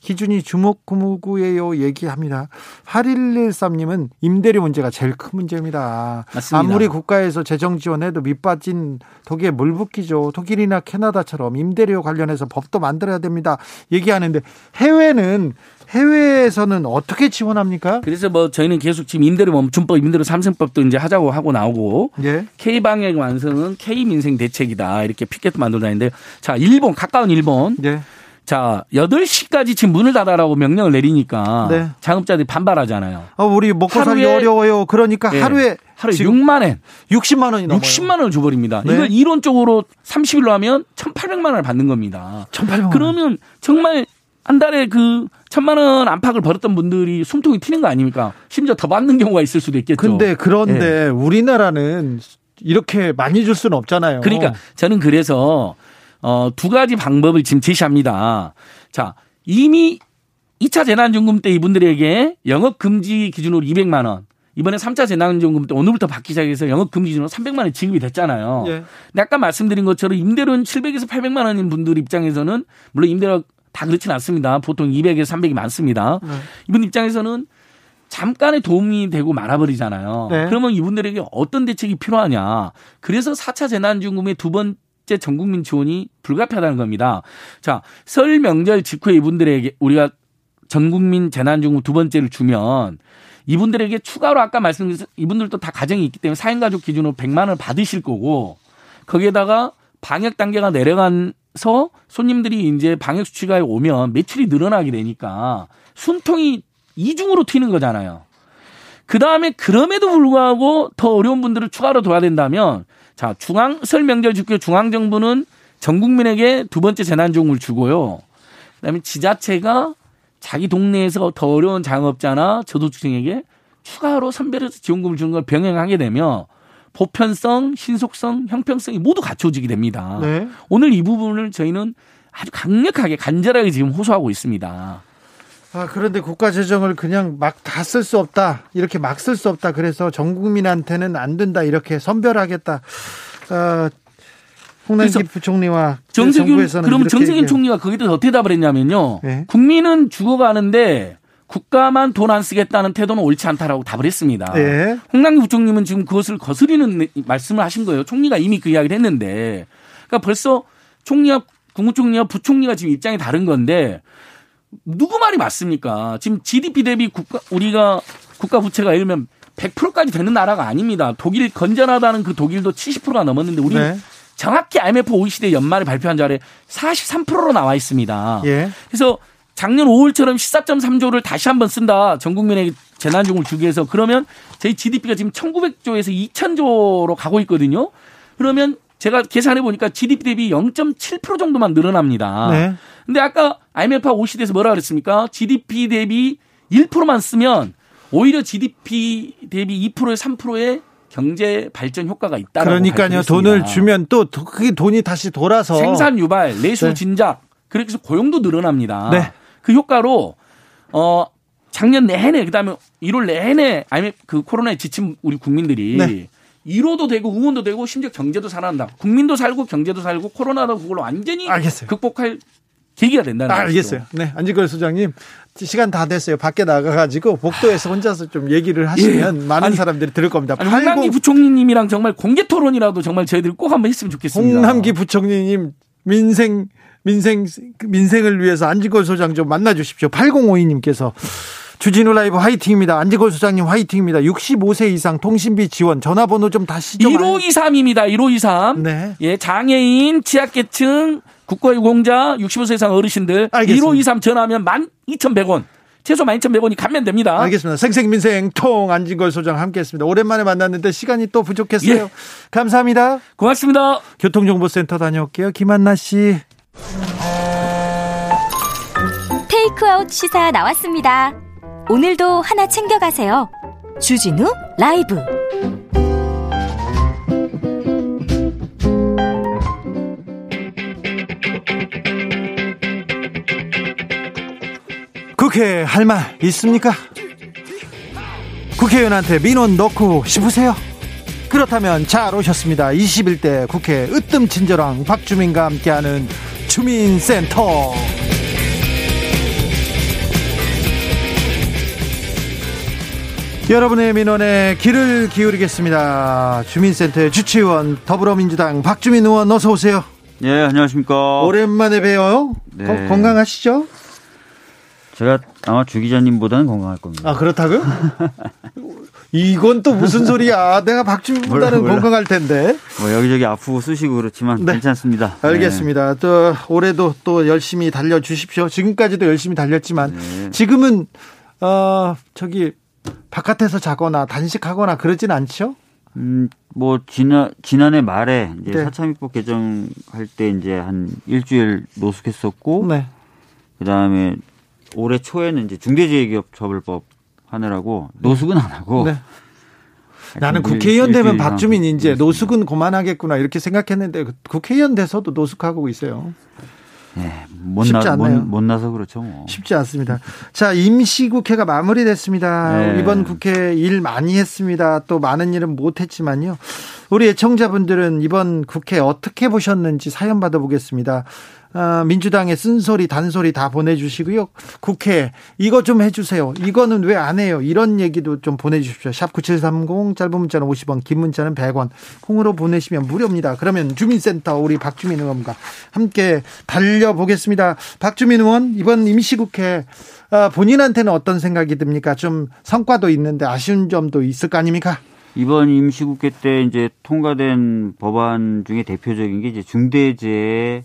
기준이 주먹구구예요 얘기합니다. 팔일일삼님은 임대료 문제가 제일 큰 문제입니다. 맞습니다. 아무리 국가에서 재정 지원해도 밑빠진 독에 물 붓기죠. 독일이나 캐나다처럼 임대료 관련해서 법도 만들어야 됩니다. 얘기하는데 해외는 해외에서는 어떻게 지원합니까? 그래서 뭐 저희는 계속 지금 임대료 멈춤법, 임대료 삼 생법도 이제 하자고 하고 나오고 예. K방역 완성은 K민생 대책이다. 이렇게 피켓도 만들고 다니는데 자, 일본 가까운 일본 네. 자, 여덟 시까지 지금 문을 닫아라고 명령을 내리니까 네. 자영업자들이 반발하잖아요. 아, 우리 먹고 살기 어려워요. 그러니까 네. 하루에 하루에 육만 엔. 육십만 원이 넘어요. 육십만 원을 줘버립니다. 네. 이걸 이론적으로 삼십일로 하면 천팔백만 원을 받는 겁니다. 천팔백만 원. 그러면 정말 한 달에 그 천만 원 안팎을 벌었던 분들이 숨통이 튀는 거 아닙니까? 심지어 더 받는 경우가 있을 수도 있겠죠. 근데 그런데 네. 우리나라는 이렇게 많이 줄 수는 없잖아요. 그러니까 저는 그래서 어, 두 가지 방법을 지금 제시합니다. 자, 이미 이 차 재난지원금 때 이분들에게 영업금지 기준으로 이백만 원, 이번에 삼 차 재난지원금 때 오늘부터 받기 시작해서 영업금지 기준으로 삼백만 원 지급이 됐잖아요. 예. 근데 아까 말씀드린 것처럼 임대료는 칠백에서 팔백만 원인 분들 입장에서는 물론 임대료가 다 그렇진 않습니다. 보통 이백에서 삼백이 많습니다. 네. 이분 입장에서는 잠깐의 도움이 되고 말아버리잖아요. 네. 그러면 이분들에게 어떤 대책이 필요하냐. 그래서 사 차 재난지원금의 두 번 전국민 지원이 불가피하다는 겁니다. 자, 설 명절 직후에 이분들에게 우리가 전국민 재난지원금 두 번째를 주면 이분들에게 추가로 아까 말씀드린 이분들도 다 가정이 있기 때문에 사 인 가족 기준으로 백만 원을 받으실 거고 거기에다가 방역 단계가 내려가서 손님들이 이제 방역 수치가 오면 매출이 늘어나게 되니까 숨통이 이중으로 튀는 거잖아요. 그다음에 그럼에도 불구하고 더 어려운 분들을 추가로 도와야 된다면, 자, 중앙 설 명절 주기로 중앙정부는 전 국민에게 두 번째 재난지원금을 주고요. 그다음에 지자체가 자기 동네에서 더 어려운 자영업자나 저소득층에게 추가로 선별해서 지원금을 주는 걸 병행하게 되면 보편성, 신속성, 형평성이 모두 갖춰지게 됩니다. 네. 오늘 이 부분을 저희는 아주 강력하게 간절하게 지금 호소하고 있습니다. 아, 그런데 국가 재정을 그냥 막 다 쓸 수 없다. 이렇게 막 쓸 수 없다. 그래서 전 국민한테는 안 된다. 이렇게 선별하겠다. 어, 홍남기 부총리와 정세균, 그럼 정세균 총리가 거기다 더 대답을 했냐면요. 네. 국민은 죽어가는데 국가만 돈 안 쓰겠다는 태도는 옳지 않다라고 답을 했습니다. 네. 홍남기 부총리는 지금 그것을 거스리는 말씀을 하신 거예요. 총리가 이미 그 이야기를 했는데. 그러니까 벌써 총리와 국무총리와 부총리가 지금 입장이 다른 건데 누구 말이 맞습니까? 지금 지디피 대비 국가, 우리가 국가 부채가 예를 들면 백 퍼센트까지 되는 나라가 아닙니다. 독일 건전하다는 그 독일도 칠십 퍼센트가 넘었는데 우리는 네. 정확히 아이엠에프 오이시디 연말에 발표한 자료에 사십삼 퍼센트로 나와 있습니다. 예. 그래서 작년 오월처럼 십사 점 삼 조를 다시 한번 쓴다. 전 국민에게 재난지원금을 주기 위해서. 그러면 저희 지디피가 지금 천구백 조에서 이천 조로 가고 있거든요. 그러면 제가 계산해 보니까 지디피 대비 영 점 칠 퍼센트 정도만 늘어납니다. 네. 근데 아까 아이엠에프 오이시디에서 뭐라 그랬습니까? 지디피 대비 일 퍼센트만 쓰면 오히려 지디피 대비 이 퍼센트에 삼 퍼센트의 경제 발전 효과가 있다라고. 그러니까요. 돈을 주면 또 그게 돈이 다시 돌아서 생산 유발, 내수 진작, 네. 그렇게 해서 고용도 늘어납니다. 네. 그 효과로 어 작년 내내 그다음에 일월 내내 아이엠에프 그 코로나에 지친 우리 국민들이 네. 위로도 되고 응원도 되고 심지어 경제도 살아난다. 국민도 살고 경제도 살고 코로나도 그걸 완전히 알겠어요. 극복할 계기가 된다는 거죠. 알겠어요. 네, 안진걸 소장님 시간 다 됐어요. 밖에 나가가지고 복도에서 혼자서 좀 얘기를 하시면 예. 많은 아니, 사람들이 들을 겁니다. 아니, 팔공... 홍남기 부총리님이랑 정말 공개 토론이라도 정말 저희들이 꼭 한번 했으면 좋겠습니다. 홍남기 부총리님 민생 민생 민생을 위해서 안진걸 소장 좀 만나주십시오. 팔공오이님께서 주진우 라이브 화이팅입니다. 안진걸 소장님 화이팅입니다. 육십오 세 이상 통신비 지원 전화번호 좀 다시 좀 일오이삼입니다. 일오이삼. 네. 예, 장애인, 취약계층, 국가유공자, 육십오 세 이상 어르신들 알겠습니다. 일오이삼 전화하면 만 이천백 원. 최소 만 이천백 원이 가면 됩니다. 알겠습니다. 생생민생통 안진걸 소장 함께했습니다. 오랜만에 만났는데 시간이 또 부족했어요. 예. 감사합니다. 고맙습니다. 교통정보센터 다녀올게요. 김한나 씨. 테이크아웃 시사 나왔습니다. 오늘도 하나 챙겨가세요. 주진우 라이브. 국회 할 말 있습니까? 국회의원한테 민원 넣고 싶으세요? 그렇다면 잘 오셨습니다. 이십일 대 국회 으뜸 친절왕 박주민과 함께하는 주민센터. 여러분의 민원에 귀를 기울이겠습니다. 주민센터의 주치의원 더불어민주당 박주민 의원 어서 오세요. 네, 안녕하십니까. 오랜만에 뵈어요. 네. 거, 건강하시죠? 제가 아마 주 기자님보다는 건강할 겁니다. 아, 그렇다고요? 이건 또 무슨 소리야. 내가 박주민보다는 몰라, 몰라. 건강할 텐데. 뭐 여기저기 아프고 쑤시고 그렇지만 네. 괜찮습니다. 알겠습니다. 네. 또 올해도 또 열심히 달려주십시오. 지금까지도 열심히 달렸지만 네. 지금은 어, 저기 바깥에서 자거나 단식하거나 그러진 않죠? 음, 뭐, 지난, 지난해 말에 이제 네. 사참입법 개정할 때 이제 한 일주일 노숙했었고, 네. 그 다음에 올해 초에는 이제 중대재해기업처벌법 하느라고 노숙은 안 하고, 네. 나는 국회의원 되면 박주민 이제 노숙은 그만하겠구나 이렇게 생각했는데 국회의원 돼서도 노숙하고 있어요. 네, 못 쉽지 나, 않네요. 못, 못 나서 그렇죠. 뭐. 쉽지 않습니다. 자, 임시국회가 마무리됐습니다. 네. 이번 국회 일 많이 했습니다. 또 많은 일은 못했지만요. 우리 애청자분들은 이번 국회 어떻게 보셨는지 사연 받아보겠습니다. 어, 민주당의 쓴소리 단소리 다 보내주시고요. 국회 이거 좀 해주세요. 이거는 왜 안 해요. 이런 얘기도 좀 보내주십시오. 샵 구칠삼공 짧은 문자는 오십 원 긴 문자는 백 원 콩으로 보내시면 무료입니다. 그러면 주민센터 우리 박주민 의원과 함께 달려보겠습니다. 박주민 의원 이번 임시국회 어, 본인한테는 어떤 생각이 듭니까? 좀 성과도 있는데 아쉬운 점도 있을 거 아닙니까? 이번 임시국회 때 이제 통과된 법안 중에 대표적인 게 이제 중대재해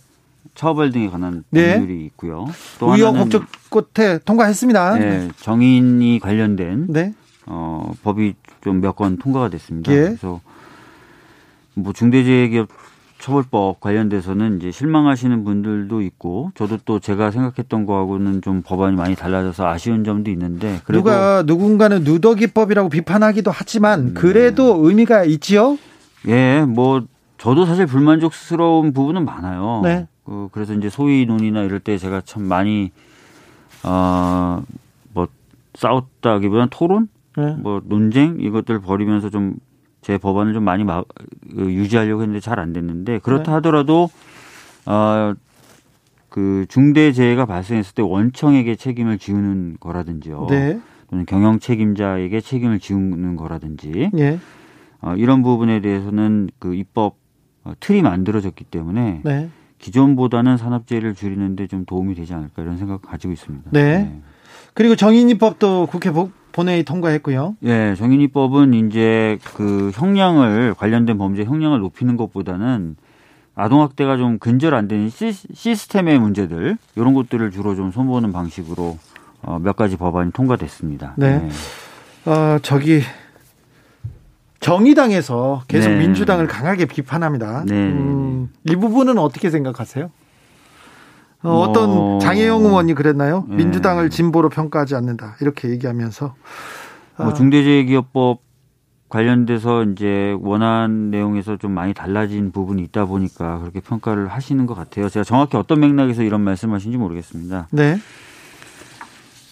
처벌 등에 관한 법률이 네. 있고요. 또 우여곡절 끝에 통과했습니다. 네, 정인이 관련된 네. 어, 법이 좀 몇 건 통과가 됐습니다. 예. 그래서 뭐 중대재해기업 처벌법 관련돼서는 이제 실망하시는 분들도 있고, 저도 또 제가 생각했던 거하고는 좀 법안이 많이 달라져서 아쉬운 점도 있는데, 그래도 누가 누군가는 누더기법이라고 비판하기도 하지만 그래도 네. 의미가 있지요? 예, 뭐 저도 사실 불만족스러운 부분은 많아요. 네. 그 그래서 이제 소위 논의나 이럴 때 제가 참 많이 어, 뭐 싸웠다기보다는 토론, 네. 뭐 논쟁 이것들 벌이면서 좀 제 법안을 좀 많이 마, 유지하려고 했는데 잘 안 됐는데, 그렇다 하더라도 어, 그 중대재해가 발생했을 때 원청에게 책임을 지우는 거라든지요. 네. 또는 경영 책임자에게 책임을 지우는 거라든지 네. 어, 이런 부분에 대해서는 그 입법 어, 틀이 만들어졌기 때문에 네. 기존보다는 산업재해를 줄이는 데 좀 도움이 되지 않을까 이런 생각 가지고 있습니다. 네. 네. 그리고 정인이법도 국회 본회의 통과했고요. 예, 정인이법은 이제 그 형량을 관련된 범죄 형량을 높이는 것보다는 아동학대가 좀 근절 안 되는 시스템의 문제들 이런 것들을 주로 좀 손보는 방식으로 어, 몇 가지 법안이 통과됐습니다. 네. 예. 어, 저기 정의당에서 계속 네. 민주당을 강하게 비판합니다. 네. 음, 이 부분은 어떻게 생각하세요? 어, 어떤 장혜영 의원이 그랬나요? 네. 민주당을 진보로 평가하지 않는다 이렇게 얘기하면서 뭐 중대재해기업법 관련돼서 이제 원한 내용에서 좀 많이 달라진 부분이 있다 보니까 그렇게 평가를 하시는 것 같아요. 제가 정확히 어떤 맥락에서 이런 말씀하신지 모르겠습니다. 네.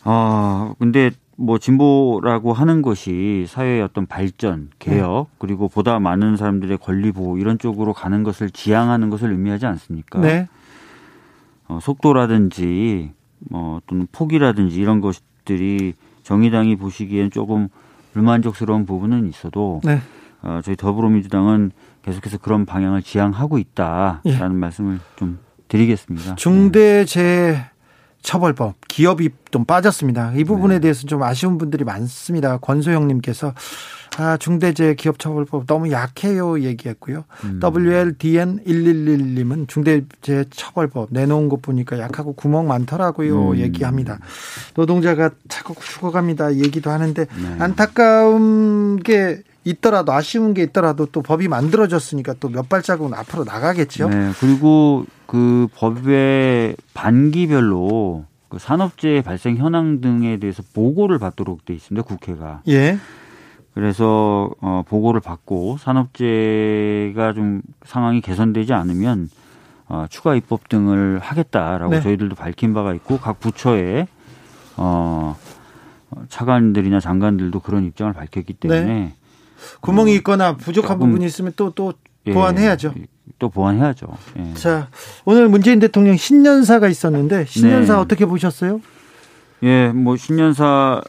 어, 근데 뭐 진보라고 하는 것이 사회의 어떤 발전, 개혁 네. 그리고 보다 많은 사람들의 권리 보호 이런 쪽으로 가는 것을 지향하는 것을 의미하지 않습니까? 네. 어, 속도라든지 뭐 또는 폭이라든지 이런 것들이 정의당이 보시기엔 조금 불만족스러운 부분은 있어도 네. 어, 저희 더불어민주당은 계속해서 그런 방향을 지향하고 있다라는 예. 말씀을 좀 드리겠습니다. 중대재해처벌법 기업이 좀 빠졌습니다. 이 부분에 네. 대해서 좀 아쉬운 분들이 많습니다. 권소영님께서 아, 중대재해기업처벌법 너무 약해요 얘기했고요. 음. 더블유엘디엔 일일일님은 중대재해처벌법 내놓은 것 보니까 약하고 구멍 많더라고요 음. 얘기합니다. 노동자가 자꾸 죽어갑니다 얘기도 하는데 네. 안타까운 게 있더라도 아쉬운 게 있더라도 또 법이 만들어졌으니까 또 몇 발자국은 앞으로 나가겠죠. 네. 그리고 그 법의 반기별로 그 산업재해 발생 현황 등에 대해서 보고를 받도록 돼 있습니다. 국회가. 예. 그래서 어, 보고를 받고 산업재해가 좀 상황이 개선되지 않으면 어, 추가 입법 등을 하겠다라고 네. 저희들도 밝힌 바가 있고 각 부처의 어, 차관들이나 장관들도 그런 입장을 밝혔기 때문에 네. 구멍이 어, 있거나 부족한 조금, 부분이 있으면 또, 또 예, 보완해야죠. 또 보완해야죠. 예. 자, 오늘 문재인 대통령 신년사가 있었는데 신년사 네. 어떻게 보셨어요? 예, 뭐 신년사.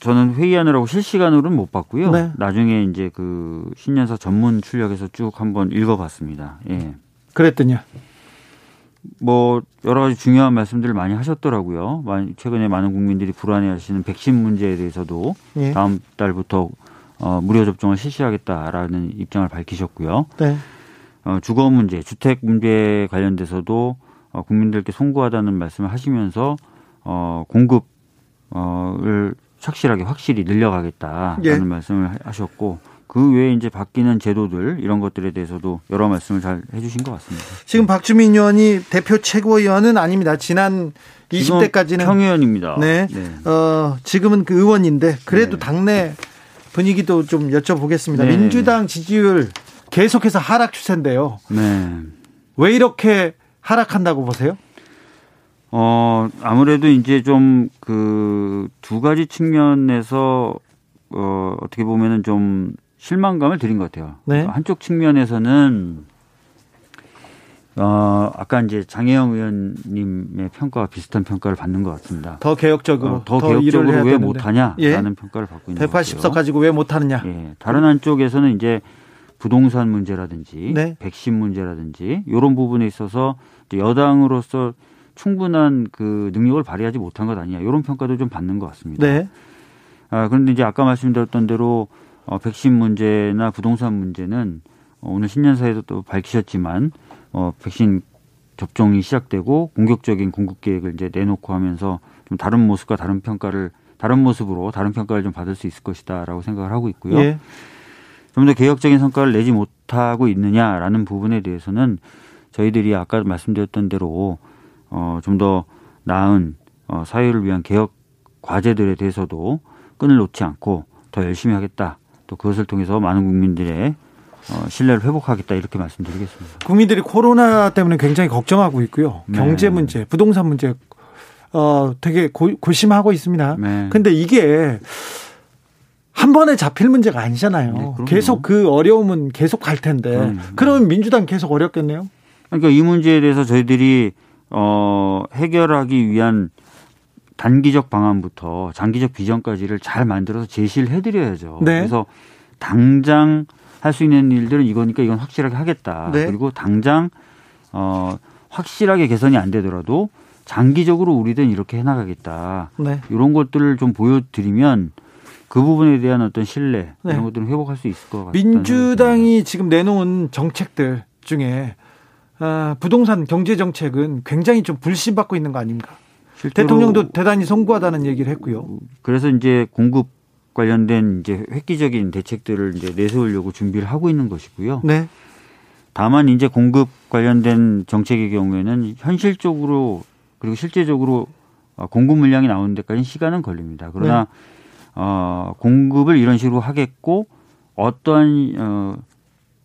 저는 회의하느라고 실시간으로는 못 봤고요. 네. 나중에 이제 그 신년사 전문 출력해서 쭉 한번 읽어봤습니다. 예. 그랬더니요. 뭐 여러 가지 중요한 말씀들을 많이 하셨더라고요. 많이 최근에 많은 국민들이 불안해하시는 백신 문제에 대해서도 예. 다음 달부터 어, 무료 접종을 실시하겠다라는 입장을 밝히셨고요. 네. 어, 주거 문제, 주택 문제 관련돼서도 어, 국민들께 송구하다는 말씀을 하시면서 어, 공급을 어, 착실하게 확실히 늘려가겠다라는 예. 말씀을 하셨고 그 외에 이제 바뀌는 제도들 이런 것들에 대해서도 여러 말씀을 잘 해주신 것 같습니다. 지금 박주민 의원이 대표 최고위원은 아닙니다. 지난 이십 대까지는 평의원입니다. 네, 네. 어, 지금은 그 의원인데 그래도 네. 당내 분위기도 좀 여쭤보겠습니다. 네. 민주당 지지율 계속해서 하락 추세인데요. 네. 왜 이렇게 하락한다고 보세요? 어, 아무래도 이제 좀 그 두 가지 측면에서 어, 어떻게 보면은 좀 실망감을 드린 것 같아요. 네. 한쪽 측면에서는 어, 아까 이제 장혜영 의원님의 평가와 비슷한 평가를 받는 것 같습니다. 더 개혁적으로. 어, 더, 더 개혁적으로 왜 못하냐라는 예. 평가를 받고 있는 것 같아요. 백팔십 석 가지고 왜 못하느냐. 예. 다른 한쪽에서는 이제 부동산 문제라든지 네. 백신 문제라든지 이런 부분에 있어서 여당으로서 충분한 그 능력을 발휘하지 못한 것 아니냐 이런 평가도 좀 받는 것 같습니다. 네. 아, 그런데 이제 아까 말씀드렸던 대로 어, 백신 문제나 부동산 문제는 어, 오늘 신년사에서 또 밝히셨지만 어, 백신 접종이 시작되고 공격적인 공급 계획을 이제 내놓고 하면서 좀 다른 모습과 다른 평가를 다른 모습으로 다른 평가를 좀 받을 수 있을 것이다라고 생각을 하고 있고요. 예. 좀 더 개혁적인 성과를 내지 못하고 있느냐라는 부분에 대해서는 저희들이 아까 말씀드렸던 대로 어, 좀 더 나은 어, 사회를 위한 개혁 과제들에 대해서도 끈을 놓지 않고 더 열심히 하겠다. 또 그것을 통해서 많은 국민들의 어, 신뢰를 회복하겠다 이렇게 말씀드리겠습니다. 국민들이 코로나 때문에 굉장히 걱정하고 있고요. 네. 경제 문제, 부동산 문제 어, 되게 고, 고심하고 있습니다. 네. 근데 이게 한 번에 잡힐 문제가 아니잖아요. 네, 계속 그 어려움은 계속 갈 텐데 네, 네. 그러면 민주당 계속 어렵겠네요. 그러니까 이 문제에 대해서 저희들이 어, 해결하기 위한 단기적 방안부터 장기적 비전까지를 잘 만들어서 제시를 해드려야죠. 네. 그래서 당장 할 수 있는 일들은 이거니까 이건 확실하게 하겠다. 네. 그리고 당장 어, 확실하게 개선이 안 되더라도 장기적으로 우리는 이렇게 해나가겠다. 네. 이런 것들을 좀 보여드리면 그 부분에 대한 어떤 신뢰 네. 이런 것들은 회복할 수 있을 것 같다. 민주당이 지금 내놓은 정책들 중에 아, 부동산 경제 정책은 굉장히 좀 불신받고 있는 거 아닙니까? 대통령도 대단히 송구하다는 얘기를 했고요. 그래서 이제 공급 관련된 이제 획기적인 대책들을 이제 내세우려고 준비를 하고 있는 것이고요. 네. 다만 이제 공급 관련된 정책의 경우에는 현실적으로 그리고 실제적으로 공급 물량이 나오는 데까지 시간은 걸립니다. 그러나 네. 어, 공급을 이런 식으로 하겠고 어떤 어,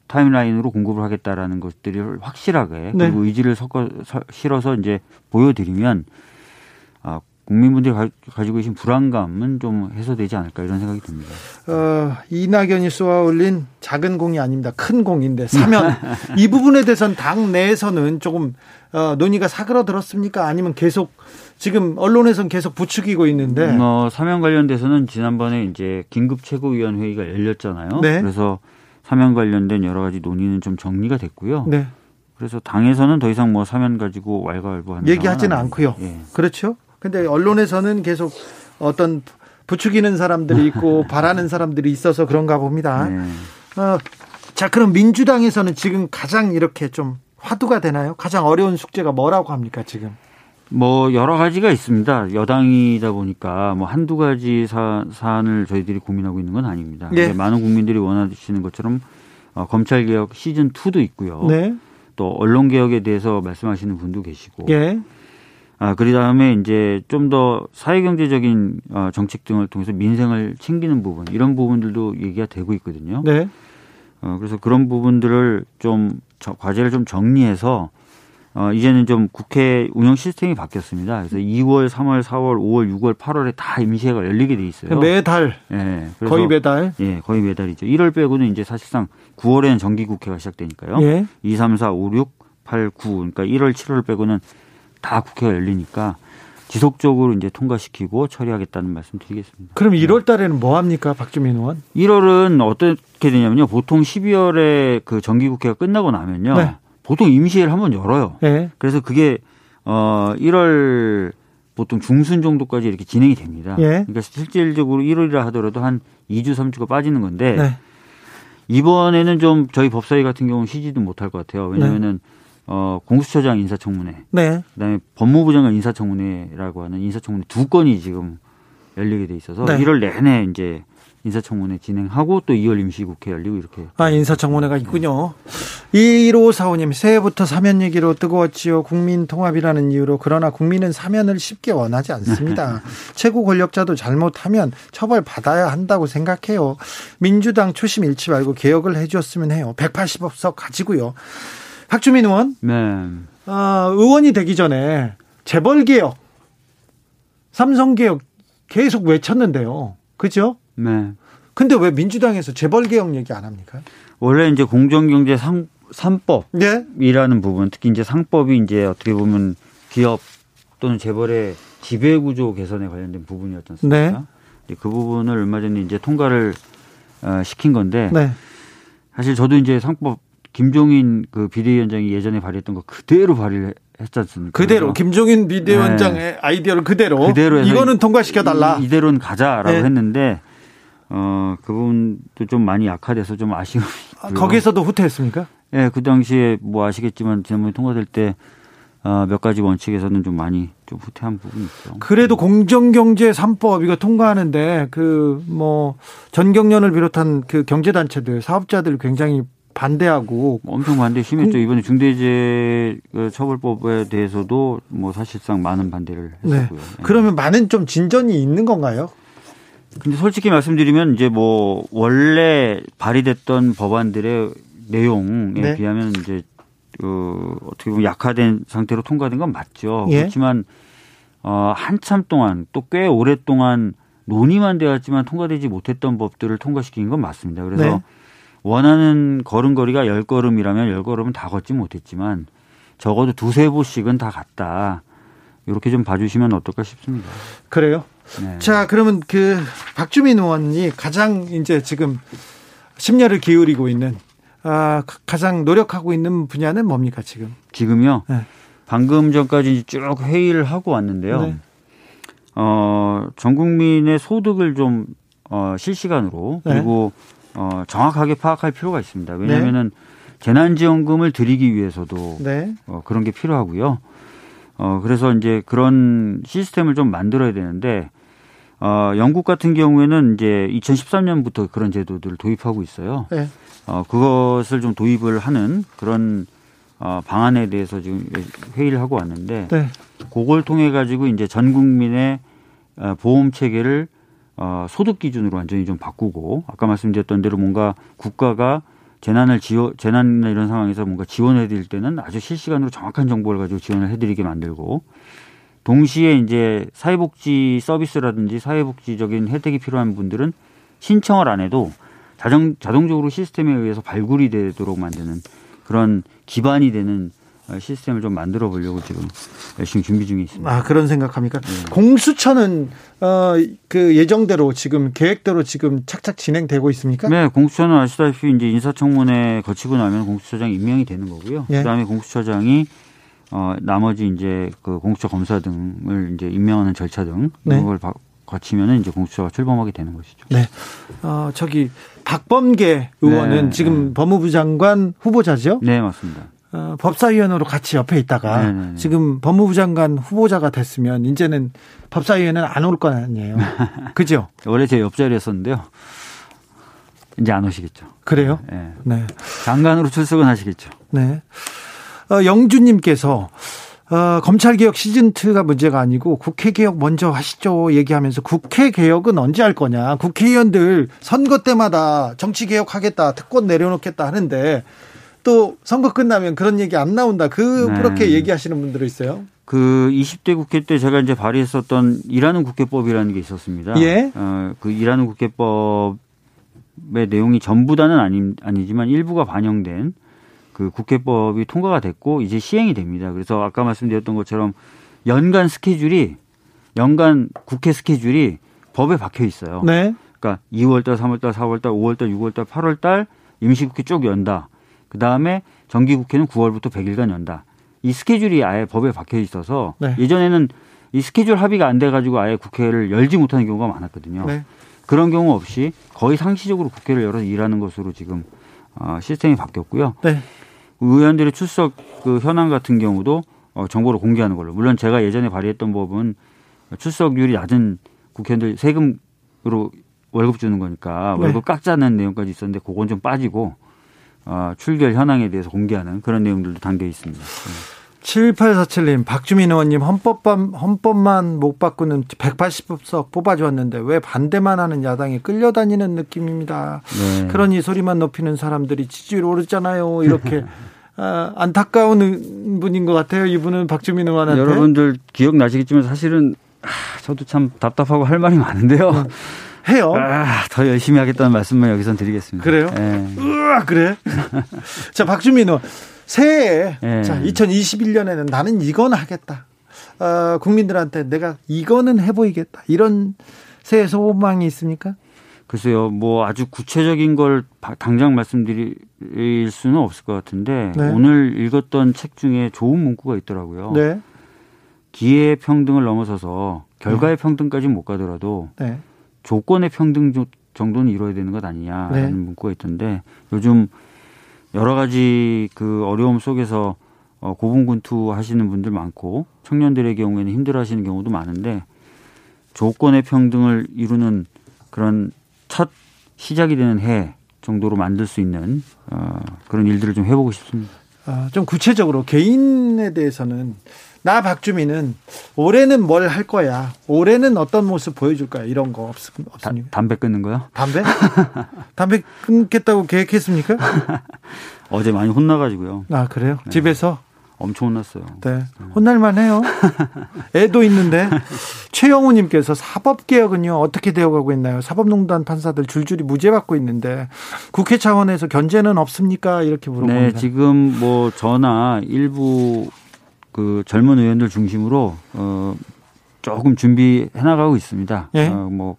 타임라인으로 공급을 하겠다라는 것들이 확실하게 그리고 네. 의지를 섞어 실어서 이제 보여드리면. 아, 국민분들이 가, 가지고 계신 불안감은 좀 해소되지 않을까 이런 생각이 듭니다. 어, 이낙연이 쏘아올린 작은 공이 아닙니다. 큰 공인데 사면 이 부분에 대해서는 당 내에서는 조금 어, 논의가 사그라들었습니까? 아니면 계속 지금 언론에서는 계속 부추기고 있는데 어, 사면 관련돼서는 지난번에 이제 긴급 최고위원회의가 열렸잖아요. 네. 그래서 사면 관련된 여러 가지 논의는 좀 정리가 됐고요. 네. 그래서 당에서는 더 이상 뭐 사면 가지고 왈가왈부하는 얘기하지는 않고요. 예. 그렇죠. 근데 언론에서는 계속 어떤 부추기는 사람들이 있고 바라는 사람들이 있어서 그런가 봅니다. 네. 어, 자, 그럼 민주당에서는 지금 가장 이렇게 좀 화두가 되나요? 가장 어려운 숙제가 뭐라고 합니까, 지금? 뭐 여러 가지가 있습니다. 여당이다 보니까 뭐 한두 가지 사, 사안을 저희들이 고민하고 있는 건 아닙니다. 네. 많은 국민들이 원하시는 것처럼 어, 검찰개혁 시즌이도 있고요. 네. 또 언론개혁에 대해서 말씀하시는 분도 계시고. 예. 아, 그 다음에 이제 좀 더 사회경제적인 정책 등을 통해서 민생을 챙기는 부분 이런 부분들도 얘기가 되고 있거든요. 네. 어, 그래서 그런 부분들을 좀 과제를 좀 정리해서 어, 이제는 좀 국회 운영 시스템이 바뀌었습니다. 그래서 이월, 삼월, 사월, 오월, 육월, 팔월에 다 임시회가 열리게 돼 있어요. 매달. 예. 그래서, 거의 매달. 예, 거의 매달이죠. 일월 빼고는 이제 사실상 구월에는 정기국회가 시작되니까요. 예. 이, 삼, 사, 오, 육, 팔, 구. 그러니까 일월, 칠월 빼고는 다 국회가 열리니까 지속적으로 이제 통과시키고 처리하겠다는 말씀 드리겠습니다. 그럼 일월 달에는 뭐 합니까, 박주민 의원? 일월은 어떻게 되냐면요. 보통 십이월에 그 정기국회가 끝나고 나면요. 네. 보통 임시회를 한번 열어요. 네. 그래서 그게 어 일월 보통 중순 정도까지 이렇게 진행이 됩니다. 네. 그러니까 실질적으로 일월이라 하더라도 한 이 주, 삼 주가 빠지는 건데 네. 이번에는 좀 저희 법사위 같은 경우는 쉬지도 못할 것 같아요. 왜냐하면은 네. 어, 공수처장 인사청문회, 네. 그다음에 법무부 장관 인사청문회라고 하는 인사청문회 두 건이 지금 열리게 돼 있어서 네. 일월 내내 이제. 인사청문회 진행하고 또 이월 임시국회 열리고 이렇게. 아, 인사청문회가 있군요. 네. 일오사오 님 새해부터 사면 얘기로 뜨거웠지요. 국민 통합이라는 이유로. 그러나 국민은 사면을 쉽게 원하지 않습니다. 최고 권력자도 잘못하면 처벌받아야 한다고 생각해요. 민주당 초심 잃지 말고 개혁을 해 주었으면 해요. 백팔십석 가지고요. 박주민 의원. 네. 아, 의원이 되기 전에 재벌개혁, 삼성개혁 계속 외쳤는데요. 그죠? 네. 근데 왜 민주당에서 재벌개혁 얘기 안 합니까? 원래 이제 공정경제 삼법이라는 네? 부분, 특히 이제 상법이 이제 어떻게 보면 기업 또는 재벌의 지배구조 개선에 관련된 부분이었지 않습니까? 네. 그 부분을 얼마 전에 이제 통과를 시킨 건데, 네. 사실 저도 이제 상법, 김종인 그 비대위원장이 예전에 발의했던 거 그대로 발의를 했지 않습니까? 그대로 김종인 비대위원장의 네. 아이디어를 그대로, 그대로 이거는 통과시켜달라. 이, 이대로는 가자라고 네. 했는데 어, 그 부분도 좀 많이 약화돼서 좀 아쉬움이 있고요. 거기에서도 후퇴했습니까? 예, 네, 그 당시에 뭐 아시겠지만 지난번에 통과될 때 몇 가지 원칙에서는 좀 많이 좀 후퇴한 부분이 있죠. 그래도 공정경제 삼 법 이거 통과하는데 그 뭐 전경련을 비롯한 그 경제단체들 사업자들 굉장히 반대하고 엄청 반대 심했죠. 이번에 중대재해처벌법에 대해서도 뭐 사실상 많은 반대를 했었고요. 네. 그러면 많은 좀 진전이 있는 건가요? 근데 솔직히 말씀드리면 이제 뭐 원래 발의됐던 법안들의 내용에 네. 비하면 이제 어, 어떻게 보면 약화된 상태로 통과된 건 맞죠. 예. 그렇지만 어, 한참 동안 또 꽤 오랫동안 논의만 되었지만 통과되지 못했던 법들을 통과시킨 건 맞습니다. 그래서 네. 원하는 걸음걸이가 열 걸음이라면 열 걸음은 다 걷지 못했지만 적어도 두세 보씩은 다 갔다. 이렇게 좀 봐주시면 어떨까 싶습니다. 그래요? 네. 자, 그러면 그 박주민 의원이 가장 이제 지금 심려를 기울이고 있는 아, 가장 노력하고 있는 분야는 뭡니까 지금? 지금요? 네. 방금 전까지 쭉 회의를 하고 왔는데요. 네. 어, 전 국민의 소득을 좀 어, 실시간으로 네. 그리고 어, 정확하게 파악할 필요가 있습니다. 왜냐하면은 네. 재난지원금을 드리기 위해서도 네. 어, 그런 게 필요하고요. 어, 그래서 이제 그런 시스템을 좀 만들어야 되는데, 어, 영국 같은 경우에는 이제 이천십삼 년부터 그런 제도들을 도입하고 있어요. 네. 어, 그것을 좀 도입을 하는 그런, 어, 방안에 대해서 지금 회의를 하고 왔는데, 네. 그걸 통해 가지고 이제 전 국민의 보험 체계를, 어, 소득 기준으로 완전히 좀 바꾸고, 아까 말씀드렸던 대로 뭔가 국가가 재난을 지원, 재난이나 이런 상황에서 뭔가 지원해드릴 때는 아주 실시간으로 정확한 정보를 가지고 지원을 해드리게 만들고, 동시에 이제 사회복지 서비스라든지 사회복지적인 혜택이 필요한 분들은 신청을 안 해도 자정, 자동적으로 시스템에 의해서 발굴이 되도록 만드는 그런 기반이 되는 시스템을 좀 만들어 보려고 지금 열심히 준비 중에 있습니다. 아, 그런 생각합니까? 네. 공수처는 어, 그 예정대로 지금 계획대로 지금 착착 진행되고 있습니까? 네, 공수처는 아시다시피 이제 인사청문회 거치고 나면 공수처장 임명이 되는 거고요. 네. 그다음에 공수처장이 어, 나머지 이제 그 공수처 검사 등을 이제 임명하는 절차 등 네. 그걸 거치면은 이제 공수처가 출범하게 되는 것이죠. 네. 어, 저기 박범계 의원은 네. 지금 네. 법무부 장관 후보자죠? 네, 맞습니다. 어, 법사위원으로 같이 옆에 있다가 네네네. 지금 법무부 장관 후보자가 됐으면 이제는 법사위원은 안 올 거 아니에요. 그죠? 원래 제 옆자리였었는데요. 이제 안 오시겠죠. 그래요? 네. 네. 장관으로 출석은 하시겠죠. 네. 어, 영주님께서 어, 검찰개혁 시즌이가 문제가 아니고 국회개혁 먼저 하시죠 얘기하면서 국회개혁은 언제 할 거냐. 국회의원들 선거 때마다 정치개혁 하겠다 특권 내려놓겠다 하는데 또 선거 끝나면 그런 얘기 안 나온다. 그 네. 그렇게 얘기하시는 분들이 있어요. 그 이십 대 국회 때 제가 이제 발의했었던 일하는 국회법이라는 게 있었습니다. 예. 어, 그 일하는 국회법의 내용이 전부 다는 아니, 아니지만 일부가 반영된 그 국회법이 통과가 됐고 이제 시행이 됩니다. 그래서 아까 말씀드렸던 것처럼 연간 스케줄이 연간 국회 스케줄이 법에 박혀 있어요. 네. 그러니까 이월달, 삼월달, 사월달, 오월달, 육월달, 팔월달 임시국회 쭉 연다. 그다음에 정기국회는 구월부터 백 일간 연다. 이 스케줄이 아예 법에 박혀 있어서 네. 예전에는 이 스케줄 합의가 안 돼가지고 아예 국회를 열지 못하는 경우가 많았거든요. 네. 그런 경우 없이 거의 상시적으로 국회를 열어서 일하는 것으로 지금 시스템이 바뀌었고요. 네. 의원들의 출석 그 현황 같은 경우도 정보를 공개하는 걸로. 물론 제가 예전에 발의했던 법은 출석률이 낮은 국회의원들 세금으로 월급 주는 거니까 네. 월급 깎자는 내용까지 있었는데 그건 좀 빠지고 어, 출결 현황에 대해서 공개하는 그런 내용들도 담겨 있습니다. 칠팔사칠님 박주민 의원님 헌법만, 헌법만 못 바꾸는 백팔십 석 뽑아주었는데 왜 반대만 하는 야당이 끌려다니는 느낌입니다. 네. 그러니 소리만 높이는 사람들이 지지율 오르잖아요. 이렇게 아, 안타까운 분인 것 같아요. 이분은 박주민 의원한테. 여러분들 기억나시겠지만 사실은 아, 저도 참 답답하고 할 말이 많은데요. 네. 해요. 아, 더 열심히 하겠다는 말씀만 여기선 드리겠습니다. 그래요? 네. 으아, 그래? 자, 박주민 의원, 새해에 네. 자, 이천이십일 년에는 나는 이건 하겠다. 어, 국민들한테 내가 이거는 해보이겠다. 이런 새해 소망이 있습니까? 글쎄요, 뭐 아주 구체적인 걸 당장 말씀드릴 수는 없을 것 같은데 네. 오늘 읽었던 책 중에 좋은 문구가 있더라고요. 네. 기회의 평등을 넘어서서 결과의 네. 평등까지 못 가더라도 네. 조건의 평등 정도는 이루어야 되는 것 아니냐라는 네. 문구가 있던데 요즘 여러 가지 그 어려움 속에서 어, 고군분투 하시는 분들 많고 청년들의 경우에는 힘들어하시는 경우도 많은데 조건의 평등을 이루는 그런 첫 시작이 되는 해 정도로 만들 수 있는 어, 그런 일들을 좀 해보고 싶습니다. 아, 좀 구체적으로 개인에 대해서는 나 박주민은 올해는 뭘 할 거야, 올해는 어떤 모습 보여줄 거야, 이런 거 없, 없습니까? 다, 담배 끊는 거요? 담배? 담배 끊겠다고 계획했습니까? 어제 많이 혼나가지고요. 아, 그래요? 네. 집에서? 엄청 혼났어요. 네. 혼날만 해요. 애도 있는데. 최영우님께서 사법개혁은요 어떻게 되어가고 있나요? 사법농단 판사들 줄줄이 무죄받고 있는데 국회 차원에서 견제는 없습니까? 이렇게 물어봅니다. 네, 지금 뭐 저나 일부 그 젊은 의원들 중심으로 어, 조금 준비해 나가고 있습니다. 예? 어, 뭐,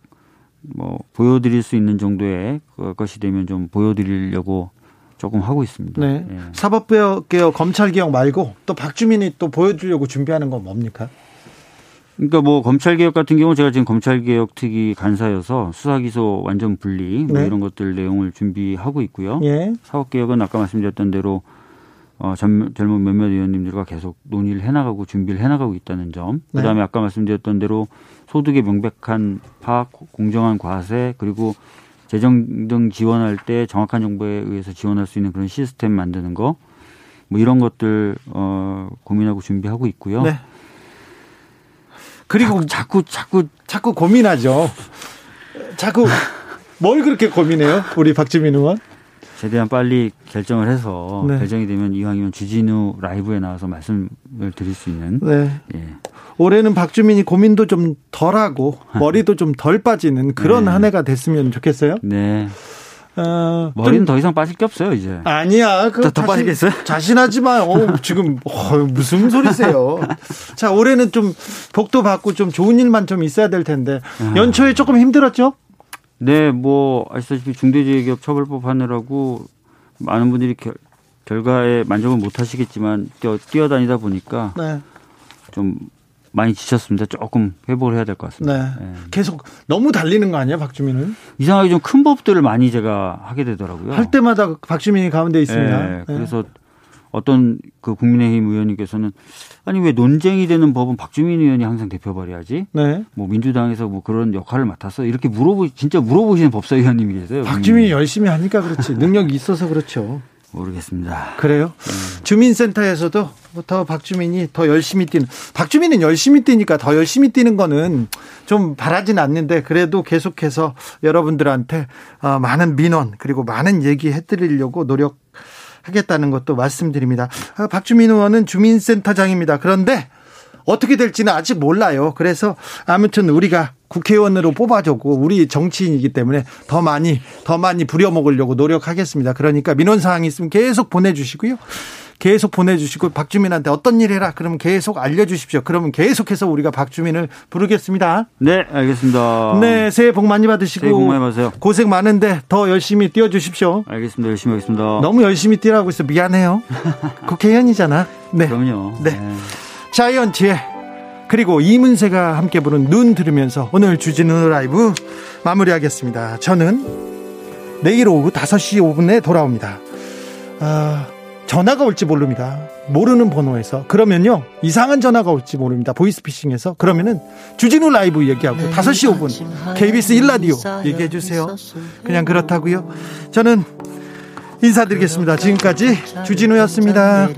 뭐 보여드릴 수 있는 정도의 것이 되면 좀 보여드리려고. 조금 하고 있습니다. 네. 예. 사법개혁, 검찰개혁 말고 또 박주민이 또 보여주려고 준비하는 건 뭡니까? 그러니까 뭐 검찰개혁 같은 경우 제가 지금 검찰개혁 특위 간사여서 수사기소 완전 분리 뭐 네. 이런 것들 내용을 준비하고 있고요. 예. 사법개혁은 아까 말씀드렸던 대로 어, 젊은 몇몇 의원님들과 계속 논의를 해나가고 준비를 해나가고 있다는 점. 그다음에 네. 아까 말씀드렸던 대로 소득의 명백한 파악, 공정한 과세 그리고 재정 등 지원할 때 정확한 정보에 의해서 지원할 수 있는 그런 시스템 만드는 거, 뭐 이런 것들 어, 고민하고 준비하고 있고요. 네. 그리고 자꾸 자꾸 자꾸 고민하죠. 자꾸 뭘 그렇게 고민해요, 우리 박주민 의원? 최대한 빨리 결정을 해서 네. 결정이 되면 이왕이면 주진우 라이브에 나와서 말씀을 드릴 수 있는. 네. 예. 올해는 박주민이 고민도 좀 덜하고 머리도 좀 덜 빠지는 그런 네. 한 해가 됐으면 좋겠어요. 네. 어, 머리는 더 이상 빠질 게 없어요 이제. 아니야. 더, 더 빠지겠어요? 자신하지만 어, 지금 어, 무슨 소리세요. 자, 올해는 좀 복도 받고 좀 좋은 일만 좀 있어야 될 텐데 연초에 조금 힘들었죠? 네. 뭐 아시다시피 중대재해기업처벌법 하느라고 많은 분들이 결, 결과에 만족을 못하시겠지만 뛰어, 뛰어다니다 보니까 네. 좀 많이 지쳤습니다. 조금 회복을 해야 될 것 같습니다. 네. 네. 계속 너무 달리는 거 아니야, 박주민은? 이상하게 좀 큰 법들을 많이 제가 하게 되더라고요. 할 때마다 박주민이 가운데 있습니다. 네. 네. 그래서 어떤 그 국민의힘 의원님께서는 아니 왜 논쟁이 되는 법은 박주민 의원이 항상 대표 발의하지? 네. 뭐 민주당에서 뭐 그런 역할을 맡았어? 이렇게 물어보 진짜 물어보시는 법사위원님이 계세요. 박주민이 국민의힘. 열심히 하니까 그렇지. 능력이 있어서 그렇죠. 모르겠습니다. 그래요? 음. 주민센터에서도 더 박주민이 더 열심히 뛰는, 박주민은 열심히 뛰니까 더 열심히 뛰는 거는 좀 바라진 않는데 그래도 계속해서 여러분들한테 많은 민원 그리고 많은 얘기 해드리려고 노력하겠다는 것도 말씀드립니다. 박주민 의원은 주민센터장입니다. 그런데 어떻게 될지는 아직 몰라요. 그래서 아무튼 우리가 국회의원으로 뽑아줬고 우리 정치인이기 때문에 더 많이 더 많이 부려먹으려고 노력하겠습니다. 그러니까 민원사항이 있으면 계속 보내주시고요. 계속 보내주시고 박주민한테 어떤 일 해라 그러면 계속 알려주십시오. 그러면 계속해서 우리가 박주민을 부르겠습니다. 네, 알겠습니다. 네, 새해 복 많이 받으시고 새해 복 많이 받으세요. 고생 많은데 더 열심히 뛰어주십시오. 알겠습니다. 열심히 하겠습니다. 너무 열심히 뛰라고 해서 미안해요. 국회의원이잖아. 네. 그럼요. 네. 네. 자이언티의 그리고 이문세가 함께 부른 눈 들으면서 오늘 주진우 라이브 마무리하겠습니다. 저는 내일 오후 다섯 시 오 분에 돌아옵니다. 아, 전화가 올지 모릅니다. 모르는 번호에서. 그러면요. 이상한 전화가 올지 모릅니다. 보이스피싱에서. 그러면은 주진우 라이브 얘기하고 다섯 시 오 분 케이비에스 일 라디오 얘기해 주세요. 그냥 그렇다고요. 저는 인사드리겠습니다. 지금까지 주진우였습니다.